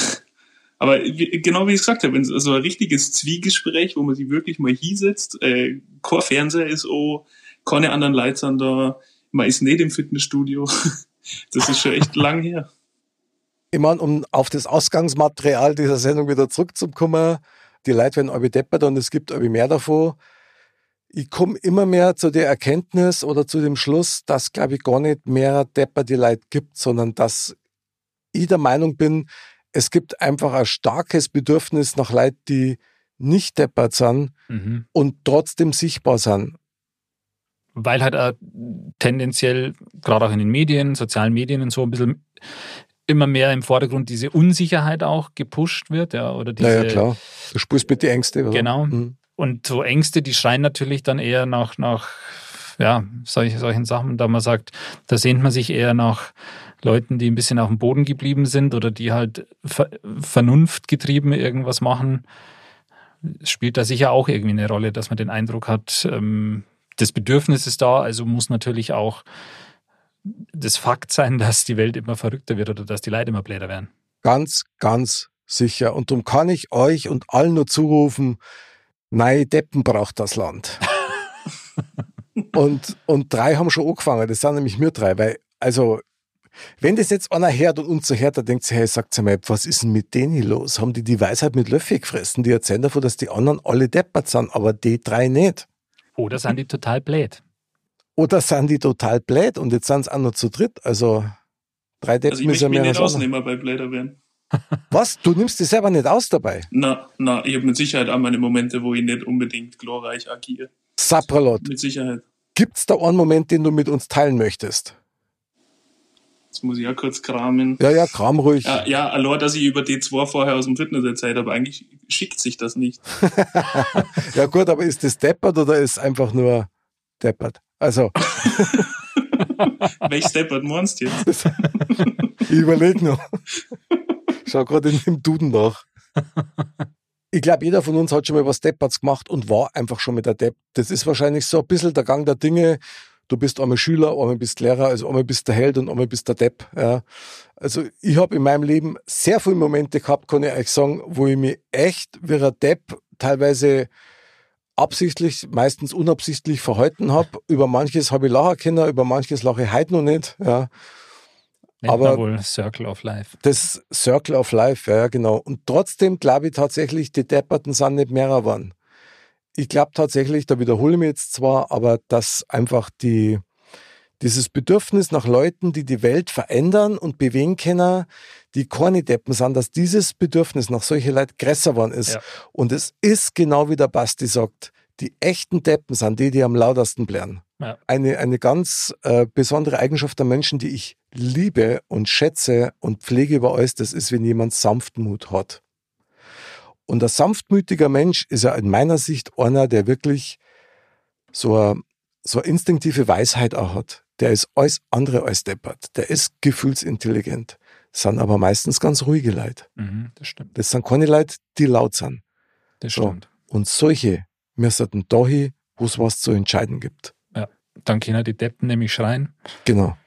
aber genau wie ich gesagt habe, so ein richtiges Zwiegespräch, wo man sich wirklich mal hinsetzt, äh, kein Fernseher ist auch, keine anderen Leute sind da, man ist nicht im Fitnessstudio. Das ist schon echt lang her. Ich meine, um auf das Ausgangsmaterial dieser Sendung wieder zurückzukommen, die Leute werden alle deppert und es gibt alle mehr davon. Ich komme immer mehr zu der Erkenntnis oder zu dem Schluss, dass, glaube ich, gar nicht mehr deppert die Leute gibt, sondern dass ich der Meinung bin, es gibt einfach ein starkes Bedürfnis nach Leuten, die nicht deppert sind mhm. und trotzdem sichtbar sind. Weil halt auch tendenziell, gerade auch in den Medien, sozialen Medien und so ein bisschen immer mehr im Vordergrund diese Unsicherheit auch gepusht wird. Ja, oder diese, naja, klar. Du spürst mit die Ängste. Oder? Genau. Mhm. Und so Ängste, die schreien natürlich dann eher nach, nach ja, solch, solchen Sachen, da man sagt, da sehnt man sich eher nach Leuten, die ein bisschen auf dem Boden geblieben sind oder die halt ver- vernunftgetrieben irgendwas machen. Es spielt da sicher auch irgendwie eine Rolle, dass man den Eindruck hat, ähm, das Bedürfnis ist da, also muss natürlich auch das Fakt sein, dass die Welt immer verrückter wird oder dass die Leute immer bläder werden. Ganz, ganz sicher. Und darum kann ich euch und allen nur zurufen, nein, Deppen braucht das Land. und, und drei haben schon angefangen, das sind nämlich wir drei. Weil, also, wenn das jetzt einer hört und uns so hört, dann denkt sich, hey, sagt sie mal, was ist denn mit denen los? Haben die die Weisheit mit Löffeln gefressen? Die erzählen davon, dass die anderen alle deppert sind, aber die drei nicht. Oder sind die total blöd? Oder sind die total blöd und jetzt sind sie auch noch zu dritt. Also drei Deppen also müssen wir nicht ausnehmen bei Bläder werden. Was? Du nimmst dich selber nicht aus dabei? Na, na, ich habe mit Sicherheit auch meine Momente, wo ich nicht unbedingt glorreich agiere. Sapralot. Mit Sicherheit. Gibt es da einen Moment, den du mit uns teilen möchtest? Jetzt muss ich ja kurz kramen. Ja, ja, kram ruhig. Ja, ja, allein, dass ich über D zwei vorher aus dem Fitness erzählt habe, eigentlich schickt sich das nicht. Ja gut, aber ist das deppert oder ist einfach nur deppert? Also. Welches deppert meinst du jetzt? Ich überlege noch. Schau gerade in dem Duden nach. Ich glaube, jeder von uns hat schon mal was Depperts gemacht und war einfach schon mit der Depp. Das ist wahrscheinlich so ein bisschen der Gang der Dinge. Du bist einmal Schüler, einmal bist Lehrer, also einmal bist der Held und einmal bist der Depp. Ja. Also ich habe in meinem Leben sehr viele Momente gehabt, kann ich euch sagen, wo ich mich echt wie ein Depp teilweise absichtlich, meistens unabsichtlich verhalten habe. Über manches habe ich lachen können, über manches lache ich heute noch nicht. Ja. Aber wohl Circle of Life. Das Circle of Life, ja genau. Und trotzdem glaube ich tatsächlich, die Depperten sind nicht mehr geworden. Ich glaube tatsächlich, da wiederhole ich mich jetzt zwar, aber dass einfach die, dieses Bedürfnis nach Leuten, die die Welt verändern und bewegen können, die keine Deppen sind, dass dieses Bedürfnis nach solchen Leuten größer geworden ist. Ja. Und es ist genau wie der Basti sagt, die echten Deppen sind die, die am lautesten blären. Ja. Eine, eine ganz äh, besondere Eigenschaft der Menschen, die ich liebe und schätze und pflege über alles, das ist, wenn jemand Sanftmut hat. Und ein sanftmütiger Mensch ist ja in meiner Sicht einer, der wirklich so eine, so eine instinktive Weisheit auch hat. Der ist alles andere als deppert. Der ist gefühlsintelligent. Das sind aber meistens ganz ruhige Leute. Mhm, das stimmt. Das sind keine Leute, die laut sind. Das so. Stimmt. Und solche müssen da hin, wo es was zu entscheiden gibt. Ja, dann können die Deppen nämlich schreien. Genau.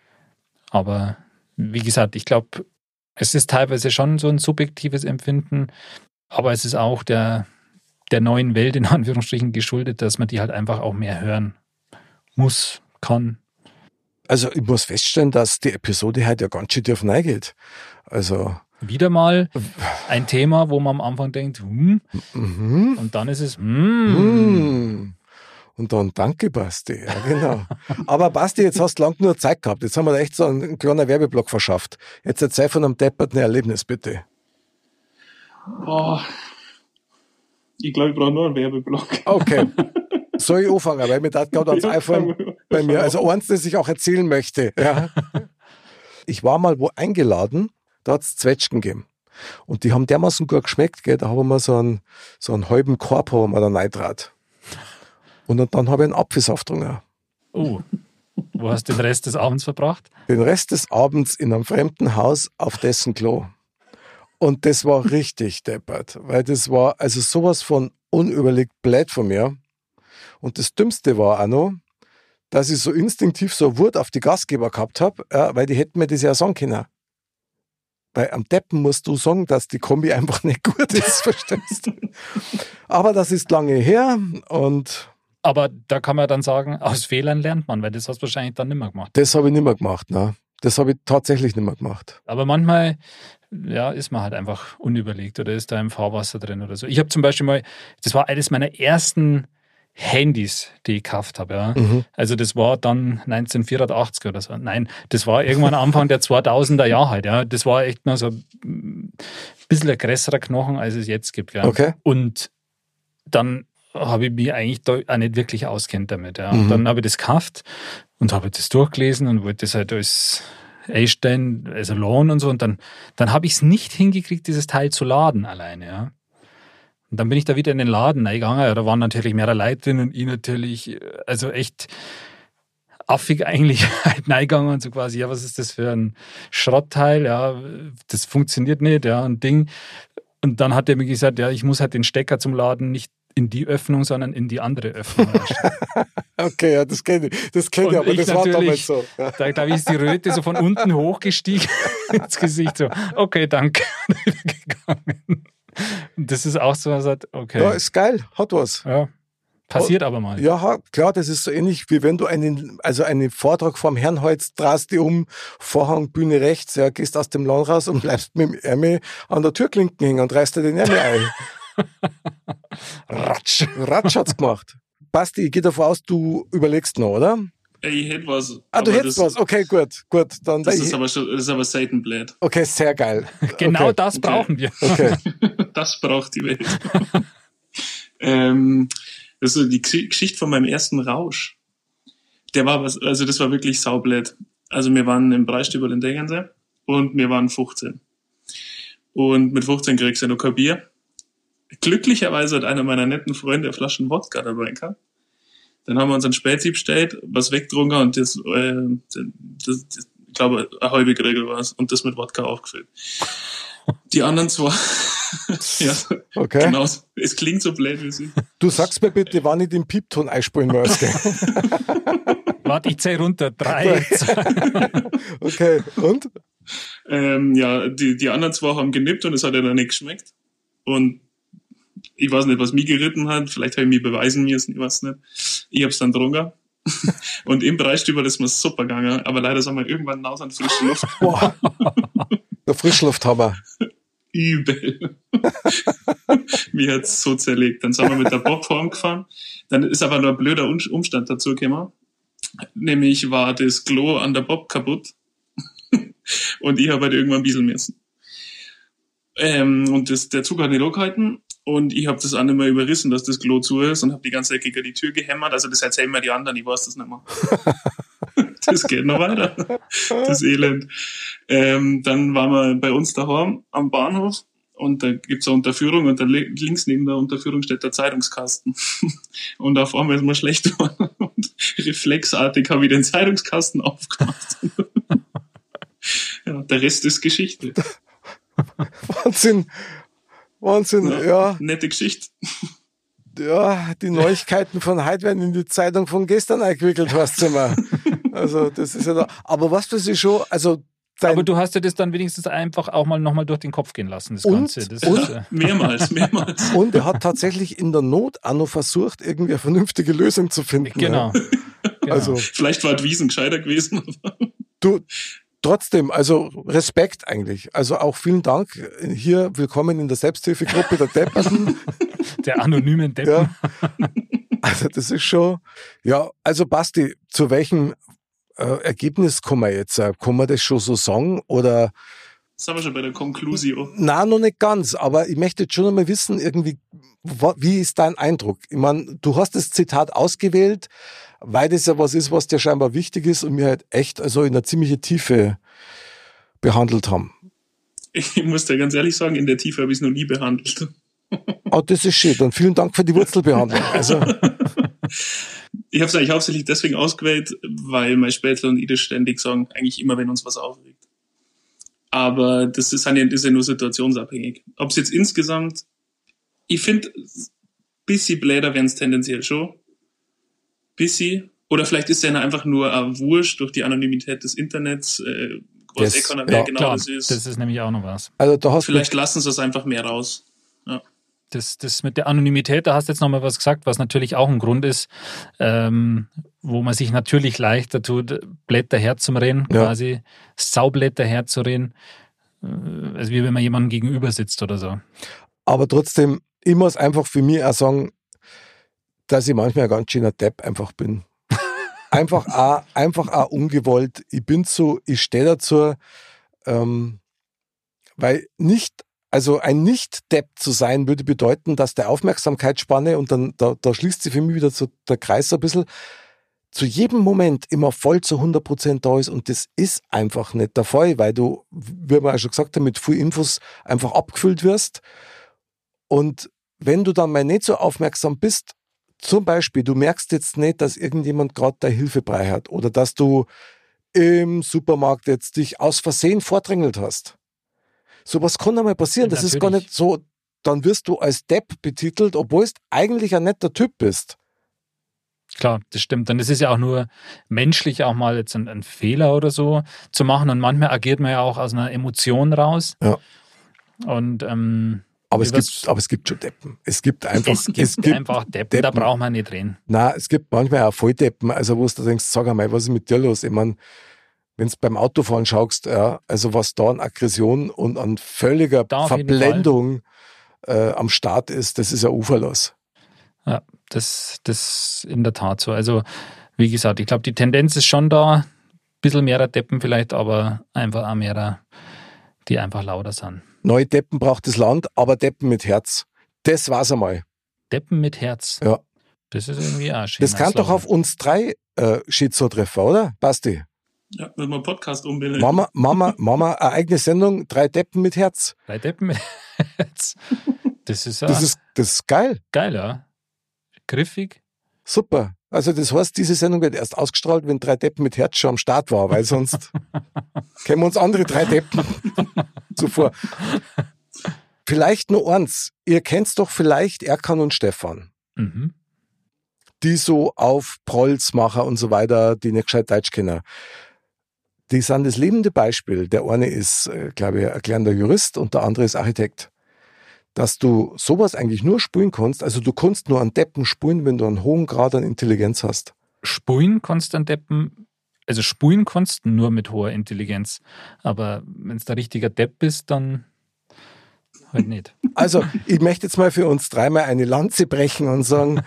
Aber wie gesagt, ich glaube, es ist teilweise schon so ein subjektives Empfinden, aber es ist auch der, der neuen Welt in Anführungsstrichen geschuldet, dass man die halt einfach auch mehr hören muss, kann. Also ich muss feststellen, dass die Episode halt ja ganz schön tief reingeht. Also wieder mal ein Thema, wo man am Anfang denkt, hm, mhm. und dann ist es, hm. Und dann danke, Basti. Ja, genau. Aber Basti, jetzt hast du lang nur Zeit gehabt. Jetzt haben wir echt so einen kleinen Werbeblock verschafft. Jetzt erzähl von einem depperten Erlebnis, bitte. Oh, ich glaube, ich brauche nur einen Werbeblock. Okay. Soll ich anfangen? Weil mir das gerade ans iPhone bei mir, also eins, das ich auch erzählen möchte. Ja. Ich war mal wo eingeladen, da hat es Zwetschgen gegeben. Und die haben dermaßen gut geschmeckt, gell? Da haben wir mal so einen, so einen halben Korb haben wir da reingedreht. Und dann habe ich einen Apfelsaft getrunken. Oh, wo hast du den Rest des Abends verbracht? Den Rest des Abends in einem fremden Haus auf dessen Klo. Und das war richtig deppert, weil das war also sowas von unüberlegt blöd von mir. Und das Dümmste war auch noch, dass ich so instinktiv so eine Wut auf die Gastgeber gehabt habe, weil die hätten mir das ja sagen können. Weil am Deppen musst du sagen, dass die Kombi einfach nicht gut ist, verstehst du? Aber das ist lange her und... Aber da kann man dann sagen, aus Fehlern lernt man, weil das hast du wahrscheinlich dann nicht mehr gemacht. Das habe ich nicht mehr gemacht, ne? Das habe ich tatsächlich nicht mehr gemacht. Aber manchmal... ja, ist man halt einfach unüberlegt oder ist da im Fahrwasser drin oder so. Ich habe zum Beispiel mal, das war eines meiner ersten Handys, die ich gekauft habe. Ja. Mhm. Also das war dann neunzehnhundertvierundachtzig oder so. Nein, das war irgendwann Anfang der zweitausender Jahre halt. Ja. Das war echt noch so ein bisschen ein größerer Knochen, als es jetzt gibt. Ja. Okay. Und dann habe ich mich eigentlich auch nicht wirklich auskennt damit. Ja. Und mhm. dann habe ich das gekauft und habe das durchgelesen und wollte das halt als... Einstein, also Lohn und so. Und dann, dann habe ich es nicht hingekriegt, dieses Teil zu laden alleine. Ja. Und dann bin ich da wieder in den Laden reingegangen. Ja, da waren natürlich mehrere Leute drin und ich natürlich, also echt affig eigentlich halt reingegangen und so quasi, ja, was ist das für ein Schrottteil? Ja, das funktioniert nicht, ja, ein Ding. Und dann hat er mir gesagt, ja, ich muss halt den Stecker zum Laden nicht in die Öffnung, sondern in die andere Öffnung. Okay, ja, das kenne ich. Das kenne ich, aber das war damals so. Ja. Da, da ist die Röte so von unten hochgestiegen ins Gesicht. So, okay, danke. Das ist auch so, was hat, okay. Ja, ist geil, hat was. Ja. Passiert aber mal. Ja, klar, das ist so ähnlich, wie wenn du einen, also einen Vortrag vom Herrn hältst, drehst dich um, Vorhang, Bühne rechts, ja, gehst aus dem Laden raus und bleibst mit dem Ärmel an der Türklinken hängen und reißt dir den Ärmel ein. Ratsch. Ratsch hat's gemacht. Basti, ich gehe davon aus, du überlegst noch, oder? Ich hätte was. Ah, du hättest was? Okay, gut, gut. Dann das, ist aber schon, das ist aber selten blöd. Okay, sehr geil. Genau okay. Das brauchen wir. Okay. Das braucht die Welt. ähm, das ist die Geschichte von meinem ersten Rausch. Der war was, also das war wirklich saublöd. Also wir waren im Breistüber in Degensee und wir waren fünfzehn. Und mit fünfzehn kriegst du noch kein Bier. Glücklicherweise hat einer meiner netten Freunde Flaschen Wodka dabei gehabt. Dann haben wir uns ein Späti bestellt, was weggetrunken und das, äh, das, das, ich glaube, eine halbe Regel war es und das mit Wodka aufgefüllt. Die anderen zwei, ja, okay. Genau, es klingt so blöd wie sie. Du sagst mir bitte, wann ich den Piepton einspielen möchte. Warte, ich zähle runter. Drei. Okay, und? Ähm, ja, die, die anderen zwei haben genippt und es hat ja dann nicht geschmeckt. Und ich weiß nicht, was mich geritten hat. Vielleicht habe ich mich beweisen müssen, ich weiß nicht. Ich habe es dann drunter. Und im Breistüber ist mir super gegangen. Aber leider sind wir irgendwann raus an frische Luft. Boah. Der Frischlufthammer. Übel. Mir hat es so zerlegt. Dann sind wir mit der Bob heimgefahren. Dann ist aber noch ein blöder Umstand dazu gekommen. Nämlich war das Klo an der Bob kaputt. Und ich habe halt irgendwann ein bisschen müssen. Ähm, und das, der Zug hat nicht angehalten. Und ich habe das auch nicht mehr überrissen, dass das Klo zu ist und habe die ganze Zeit gegen die Tür gehämmert. Also das erzählen mir die anderen, ich weiß das nicht mehr. Das geht noch weiter, das Elend. Ähm, dann waren wir bei uns daheim am Bahnhof und da gibt es eine Unterführung und da links neben der Unterführung steht der Zeitungskasten. Und auf einmal ist mir schlecht geworden und reflexartig habe ich den Zeitungskasten aufgemacht. Ja, der Rest ist Geschichte. Wahnsinn, Wahnsinn, ja, ja. Nette Geschichte. Ja, die Neuigkeiten von heute werden in die Zeitung von gestern eingewickelt, weißt du mal. Also, das ist ja da. Aber was für sie schon, also. Aber du hast ja das dann wenigstens einfach auch mal nochmal durch den Kopf gehen lassen, das und, Ganze. Das und, ist, äh mehrmals, mehrmals. Und er hat tatsächlich in der Not auch noch versucht, irgendwie eine vernünftige Lösung zu finden. Genau. Ja. Genau. Also, vielleicht war die Wiesen gescheiter gewesen. Du, trotzdem, also Respekt eigentlich. Also auch vielen Dank hier, willkommen in der Selbsthilfegruppe der Deppen. Der anonymen Deppen. Ja. Also das ist schon, ja, also Basti, zu welchem äh, Ergebnis kommen wir jetzt? Kann man das schon so sagen? Oder sind wir schon bei der Conclusio? Nein, noch nicht ganz, aber ich möchte jetzt schon einmal wissen, irgendwie, wie ist dein Eindruck? Ich meine, du hast das Zitat ausgewählt, weil das ja was ist, was dir scheinbar wichtig ist und wir halt echt also in einer ziemlichen Tiefe behandelt haben. Ich muss dir ganz ehrlich sagen, in der Tiefe habe ich es noch nie behandelt. Oh, das ist schön. Dann vielen Dank für die Wurzelbehandlung. Also. Ich habe es eigentlich hauptsächlich deswegen ausgewählt, weil mein Spätler und ich das ständig sagen, eigentlich immer, wenn uns was aufregt. Aber das ist, das ist ja nur situationsabhängig. Ob es jetzt insgesamt, ich finde, bisschen bläder wären es tendenziell schon. Bisschen. Oder vielleicht ist es ja einfach nur ein Wurscht durch die Anonymität des Internets, äh, was yes, Economy ja, genau klar, das ist. Das ist nämlich auch noch was. Also, da hast vielleicht lassen sie es einfach mehr raus. Ja. Das, das mit der Anonymität, da hast du jetzt nochmal was gesagt, was natürlich auch ein Grund ist, ähm, wo man sich natürlich leichter tut, Blätter herzureden, ja. Quasi Saublätter herzureden, also wie wenn man jemandem gegenüber sitzt oder so. Aber trotzdem, ich muss einfach für mich auch sagen, dass ich manchmal ein ganz schöner Depp einfach bin. Einfach auch, einfach auch ungewollt. Ich bin so, ich stehe dazu, ähm, weil nicht Also ein Nicht-Depp zu sein würde bedeuten, dass der Aufmerksamkeitsspanne, und dann da, da schließt sich für mich wieder so der Kreis ein bisschen, zu jedem Moment immer voll zu hundert Prozent da ist und das ist einfach nicht der Fall, weil du, wie wir ja schon gesagt haben, mit viel Infos einfach abgefüllt wirst und wenn du dann mal nicht so aufmerksam bist, zum Beispiel, du merkst jetzt nicht, dass irgendjemand gerade deine Hilfe brei hat oder dass du im Supermarkt jetzt dich aus Versehen vordrängelt hast. So was kann einmal passieren, das ist gar nicht so, dann wirst du als Depp betitelt, obwohl du eigentlich ein netter Typ bist. Klar, das stimmt. Und es ist ja auch nur menschlich, auch mal jetzt einen, einen Fehler oder so zu machen. Und manchmal agiert man ja auch aus einer Emotion raus. Ja. Und, ähm, aber, es gibt, aber es gibt schon Deppen. Es gibt einfach, es gibt es gibt einfach Deppen, Deppen, da braucht man nicht reden. Nein, es gibt manchmal auch Volldeppen, also wo du denkst, sag einmal, was ist mit dir los? Ich meine, wenn du beim Autofahren schaust, ja, also was da an Aggression und an völliger Verblendung äh, am Start ist, das ist ja uferlos. Ja, das ist in der Tat so. Also wie gesagt, ich glaube, die Tendenz ist schon da, ein bisschen mehrer Deppen vielleicht, aber einfach auch mehrer, die einfach lauter sind. Neue Deppen braucht das Land, aber Deppen mit Herz. Das war's einmal. Deppen mit Herz. Ja. Das ist irgendwie auch schön. Das kann doch auf uns drei äh, Schizo treffen, oder, Basti? Ja, wenn wir einen Podcast umbilden. Mama, Mama, Mama, eine eigene Sendung, drei Deppen mit Herz. Drei Deppen mit Herz. Das ist, das ist, das ist geil. Geil, ja. Griffig. Super. Also das heißt, diese Sendung wird erst ausgestrahlt, wenn drei Deppen mit Herz schon am Start war, weil sonst kämen uns andere drei Deppen zuvor. Vielleicht nur eins. Ihr kennt's doch vielleicht Erkan und Stefan. Mhm. Die so auf Prolzmacher und so weiter, die nicht gescheit Deutsch kennen. Die sind das lebende Beispiel. Der eine ist, glaube ich, erklärender Jurist und der andere ist Architekt. Dass du sowas eigentlich nur spulen kannst, also du kannst nur an Deppen spulen, wenn du einen hohen Grad an Intelligenz hast. Spulen kannst du an Deppen, also spulen kannst du nur mit hoher Intelligenz. Aber wenn du der richtige Depp bist, dann halt nicht. Also ich möchte jetzt mal für uns dreimal eine Lanze brechen und sagen,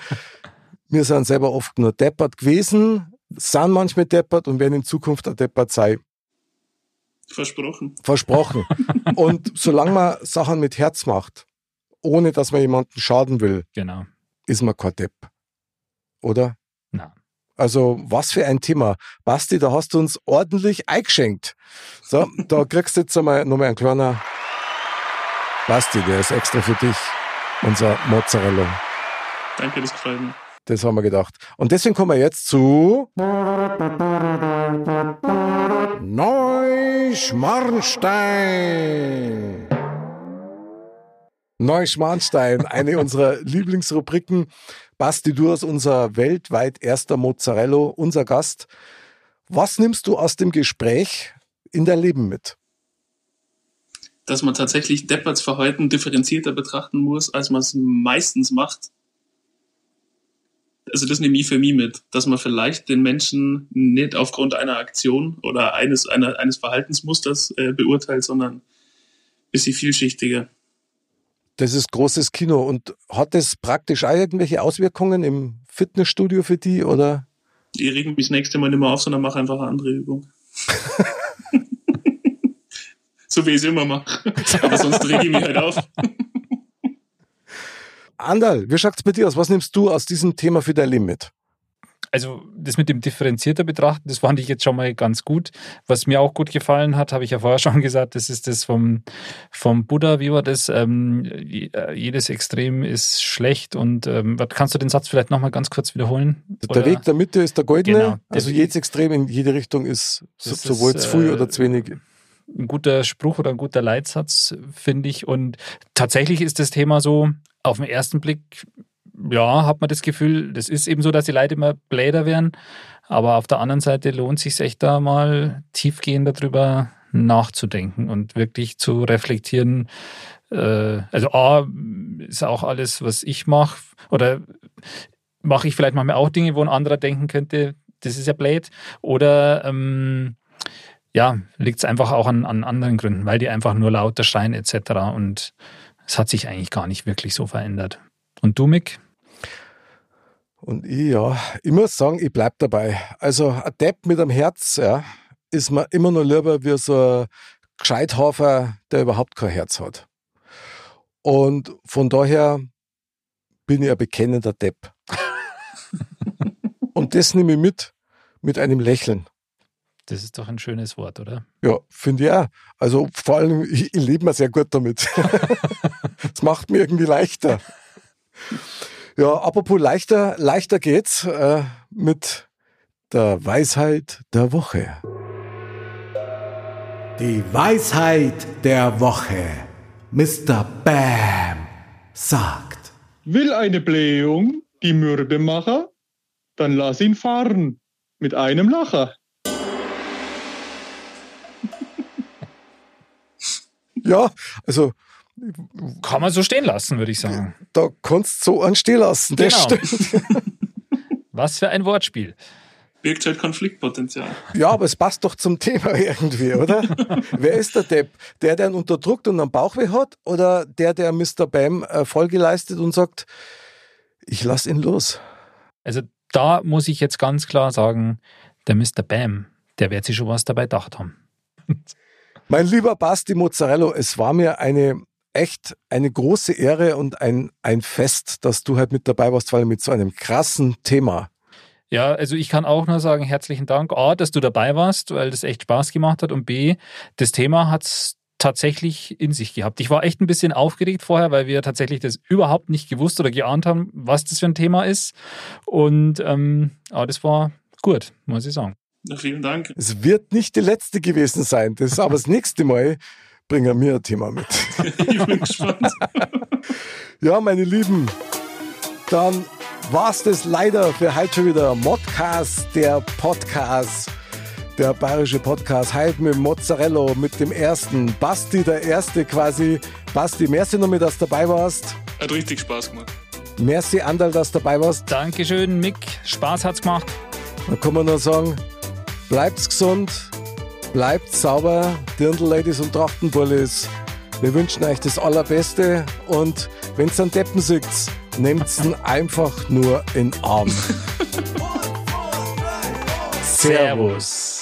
wir sind selber oft nur deppert gewesen, sind manchmal deppert und werden in Zukunft auch deppert sein. Versprochen. Versprochen. Und solange man Sachen mit Herz macht ohne dass man jemanden schaden will, genau, ist man kein Depp. Oder? Nein. Also, was für ein Thema. Basti, da hast du uns ordentlich eingeschenkt. So, da kriegst du jetzt einmal nochmal einen kleinen. Basti, der ist extra für dich. Unser Mozzarella. Danke, das gefällt mir. Das haben wir gedacht. Und deswegen kommen wir jetzt zu Neuschmarnstein. Neuschmarnstein, eine unserer Lieblingsrubriken. Basti, du als unser weltweit erster Mozzarella, unser Gast. Was nimmst du aus dem Gespräch in dein Leben mit? Dass man tatsächlich Deppertsverhalten differenzierter betrachten muss, als man es meistens macht. Also das nehme ich für mich mit, dass man vielleicht den Menschen nicht aufgrund einer Aktion oder eines, einer, eines Verhaltensmusters äh, beurteilt, sondern ein bisschen vielschichtiger. Das ist großes Kino. Und hat das praktisch auch irgendwelche Auswirkungen im Fitnessstudio für die, oder? Die regen mich das nächste Mal nicht mehr auf, sondern mache einfach eine andere Übung. So wie ich es immer mache. Aber sonst rege ich mich halt auf. Anderl, wie schaut's bei dir aus? Was nimmst du aus diesem Thema für dein Leben mit? Also das mit dem differenzierter betrachten, das fand ich jetzt schon mal ganz gut. Was mir auch gut gefallen hat, habe ich ja vorher schon gesagt, das ist das vom, vom Buddha, wie war das? Ähm, jedes Extrem ist schlecht und ähm, kannst du den Satz vielleicht nochmal ganz kurz wiederholen? Oder? Der Weg der Mitte ist der goldene, genau. Also jedes Extrem in jede Richtung ist, das sowohl ist, zu viel äh, oder zu wenig. Ein guter Spruch oder ein guter Leitsatz, finde ich. Und tatsächlich ist das Thema so, auf den ersten Blick, ja, hat man das Gefühl, das ist eben so, dass die Leute immer bläder werden. Aber auf der anderen Seite lohnt es sich echt da mal tiefgehender drüber nachzudenken und wirklich zu reflektieren. Also A, ist auch alles, was ich mache. Oder mache ich vielleicht manchmal auch Dinge, wo ein anderer denken könnte, das ist ja blöd. Oder ähm, ja, liegt es einfach auch an, an anderen Gründen, weil die einfach nur lauter schreien et cetera. Und es hat sich eigentlich gar nicht wirklich so verändert. Und du, Mick? Und ich, ja, ich muss sagen, ich bleib dabei. Also ein Depp mit einem Herz, ja, ist mir immer noch lieber wie so ein Gescheithafer, der überhaupt kein Herz hat. Und von daher bin ich ein bekennender Depp. Und das nehme ich mit, mit einem Lächeln. Das ist doch ein schönes Wort, oder? Ja, finde ich auch. Also vor allem, ich, ich lebe mir sehr gut damit. Das macht mir irgendwie leichter. Ja, apropos leichter, leichter geht's äh, mit der Weisheit der Woche. Die Weisheit der Woche. Mister Bam sagt: Will eine Blähung die Mürbe machen? Dann lass ihn fahren. Mit einem Lacher. Ja, also kann man so stehen lassen, würde ich sagen. Da kannst du so anstehen lassen, das genau. Stimmt. Was für ein Wortspiel. Birgt halt Konfliktpotenzial. Ja, aber es passt doch zum Thema irgendwie, oder? Wer ist der Depp? Der, der ihn unterdrückt und einen Bauchweh hat? Oder der, der Mister Bam Folge leistet und sagt, ich lass ihn los? Also da muss ich jetzt ganz klar sagen, der Mister Bam, der wird sich schon was dabei gedacht haben. Mein lieber Basti Mozzarella, es war mir eine echt eine große Ehre und ein, ein Fest, dass du halt mit dabei warst, vor allem mit so einem krassen Thema. Ja, also ich kann auch nur sagen, herzlichen Dank, A, dass du dabei warst, weil das echt Spaß gemacht hat und B, das Thema hat es tatsächlich in sich gehabt. Ich war echt ein bisschen aufgeregt vorher, weil wir tatsächlich das überhaupt nicht gewusst oder geahnt haben, was das für ein Thema ist und ähm, aber das war gut, muss ich sagen. Na, vielen Dank. Es wird nicht die letzte gewesen sein, das ist aber das nächste Mal bringen wir ein Thema mit. Ich bin gespannt. Ja, meine Lieben, dann war es das leider für heute schon wieder. Modcast, der Podcast, der bayerische Podcast, heute mit Mozzarella, mit dem ersten Basti, der erste quasi. Basti, merci nochmal, dass du dabei warst. Hat richtig Spaß gemacht. Merci, Anderl, dass du dabei warst. Dankeschön, Mick, Spaß hat's gemacht. Dann kann man nur sagen, bleibt's gesund, bleibt sauber, Dirndl-Ladies und Trachtenbullis. Wir wünschen euch das Allerbeste und wenn ihr einen Deppen seht, nehmt ihn einfach nur in den Arm. Servus.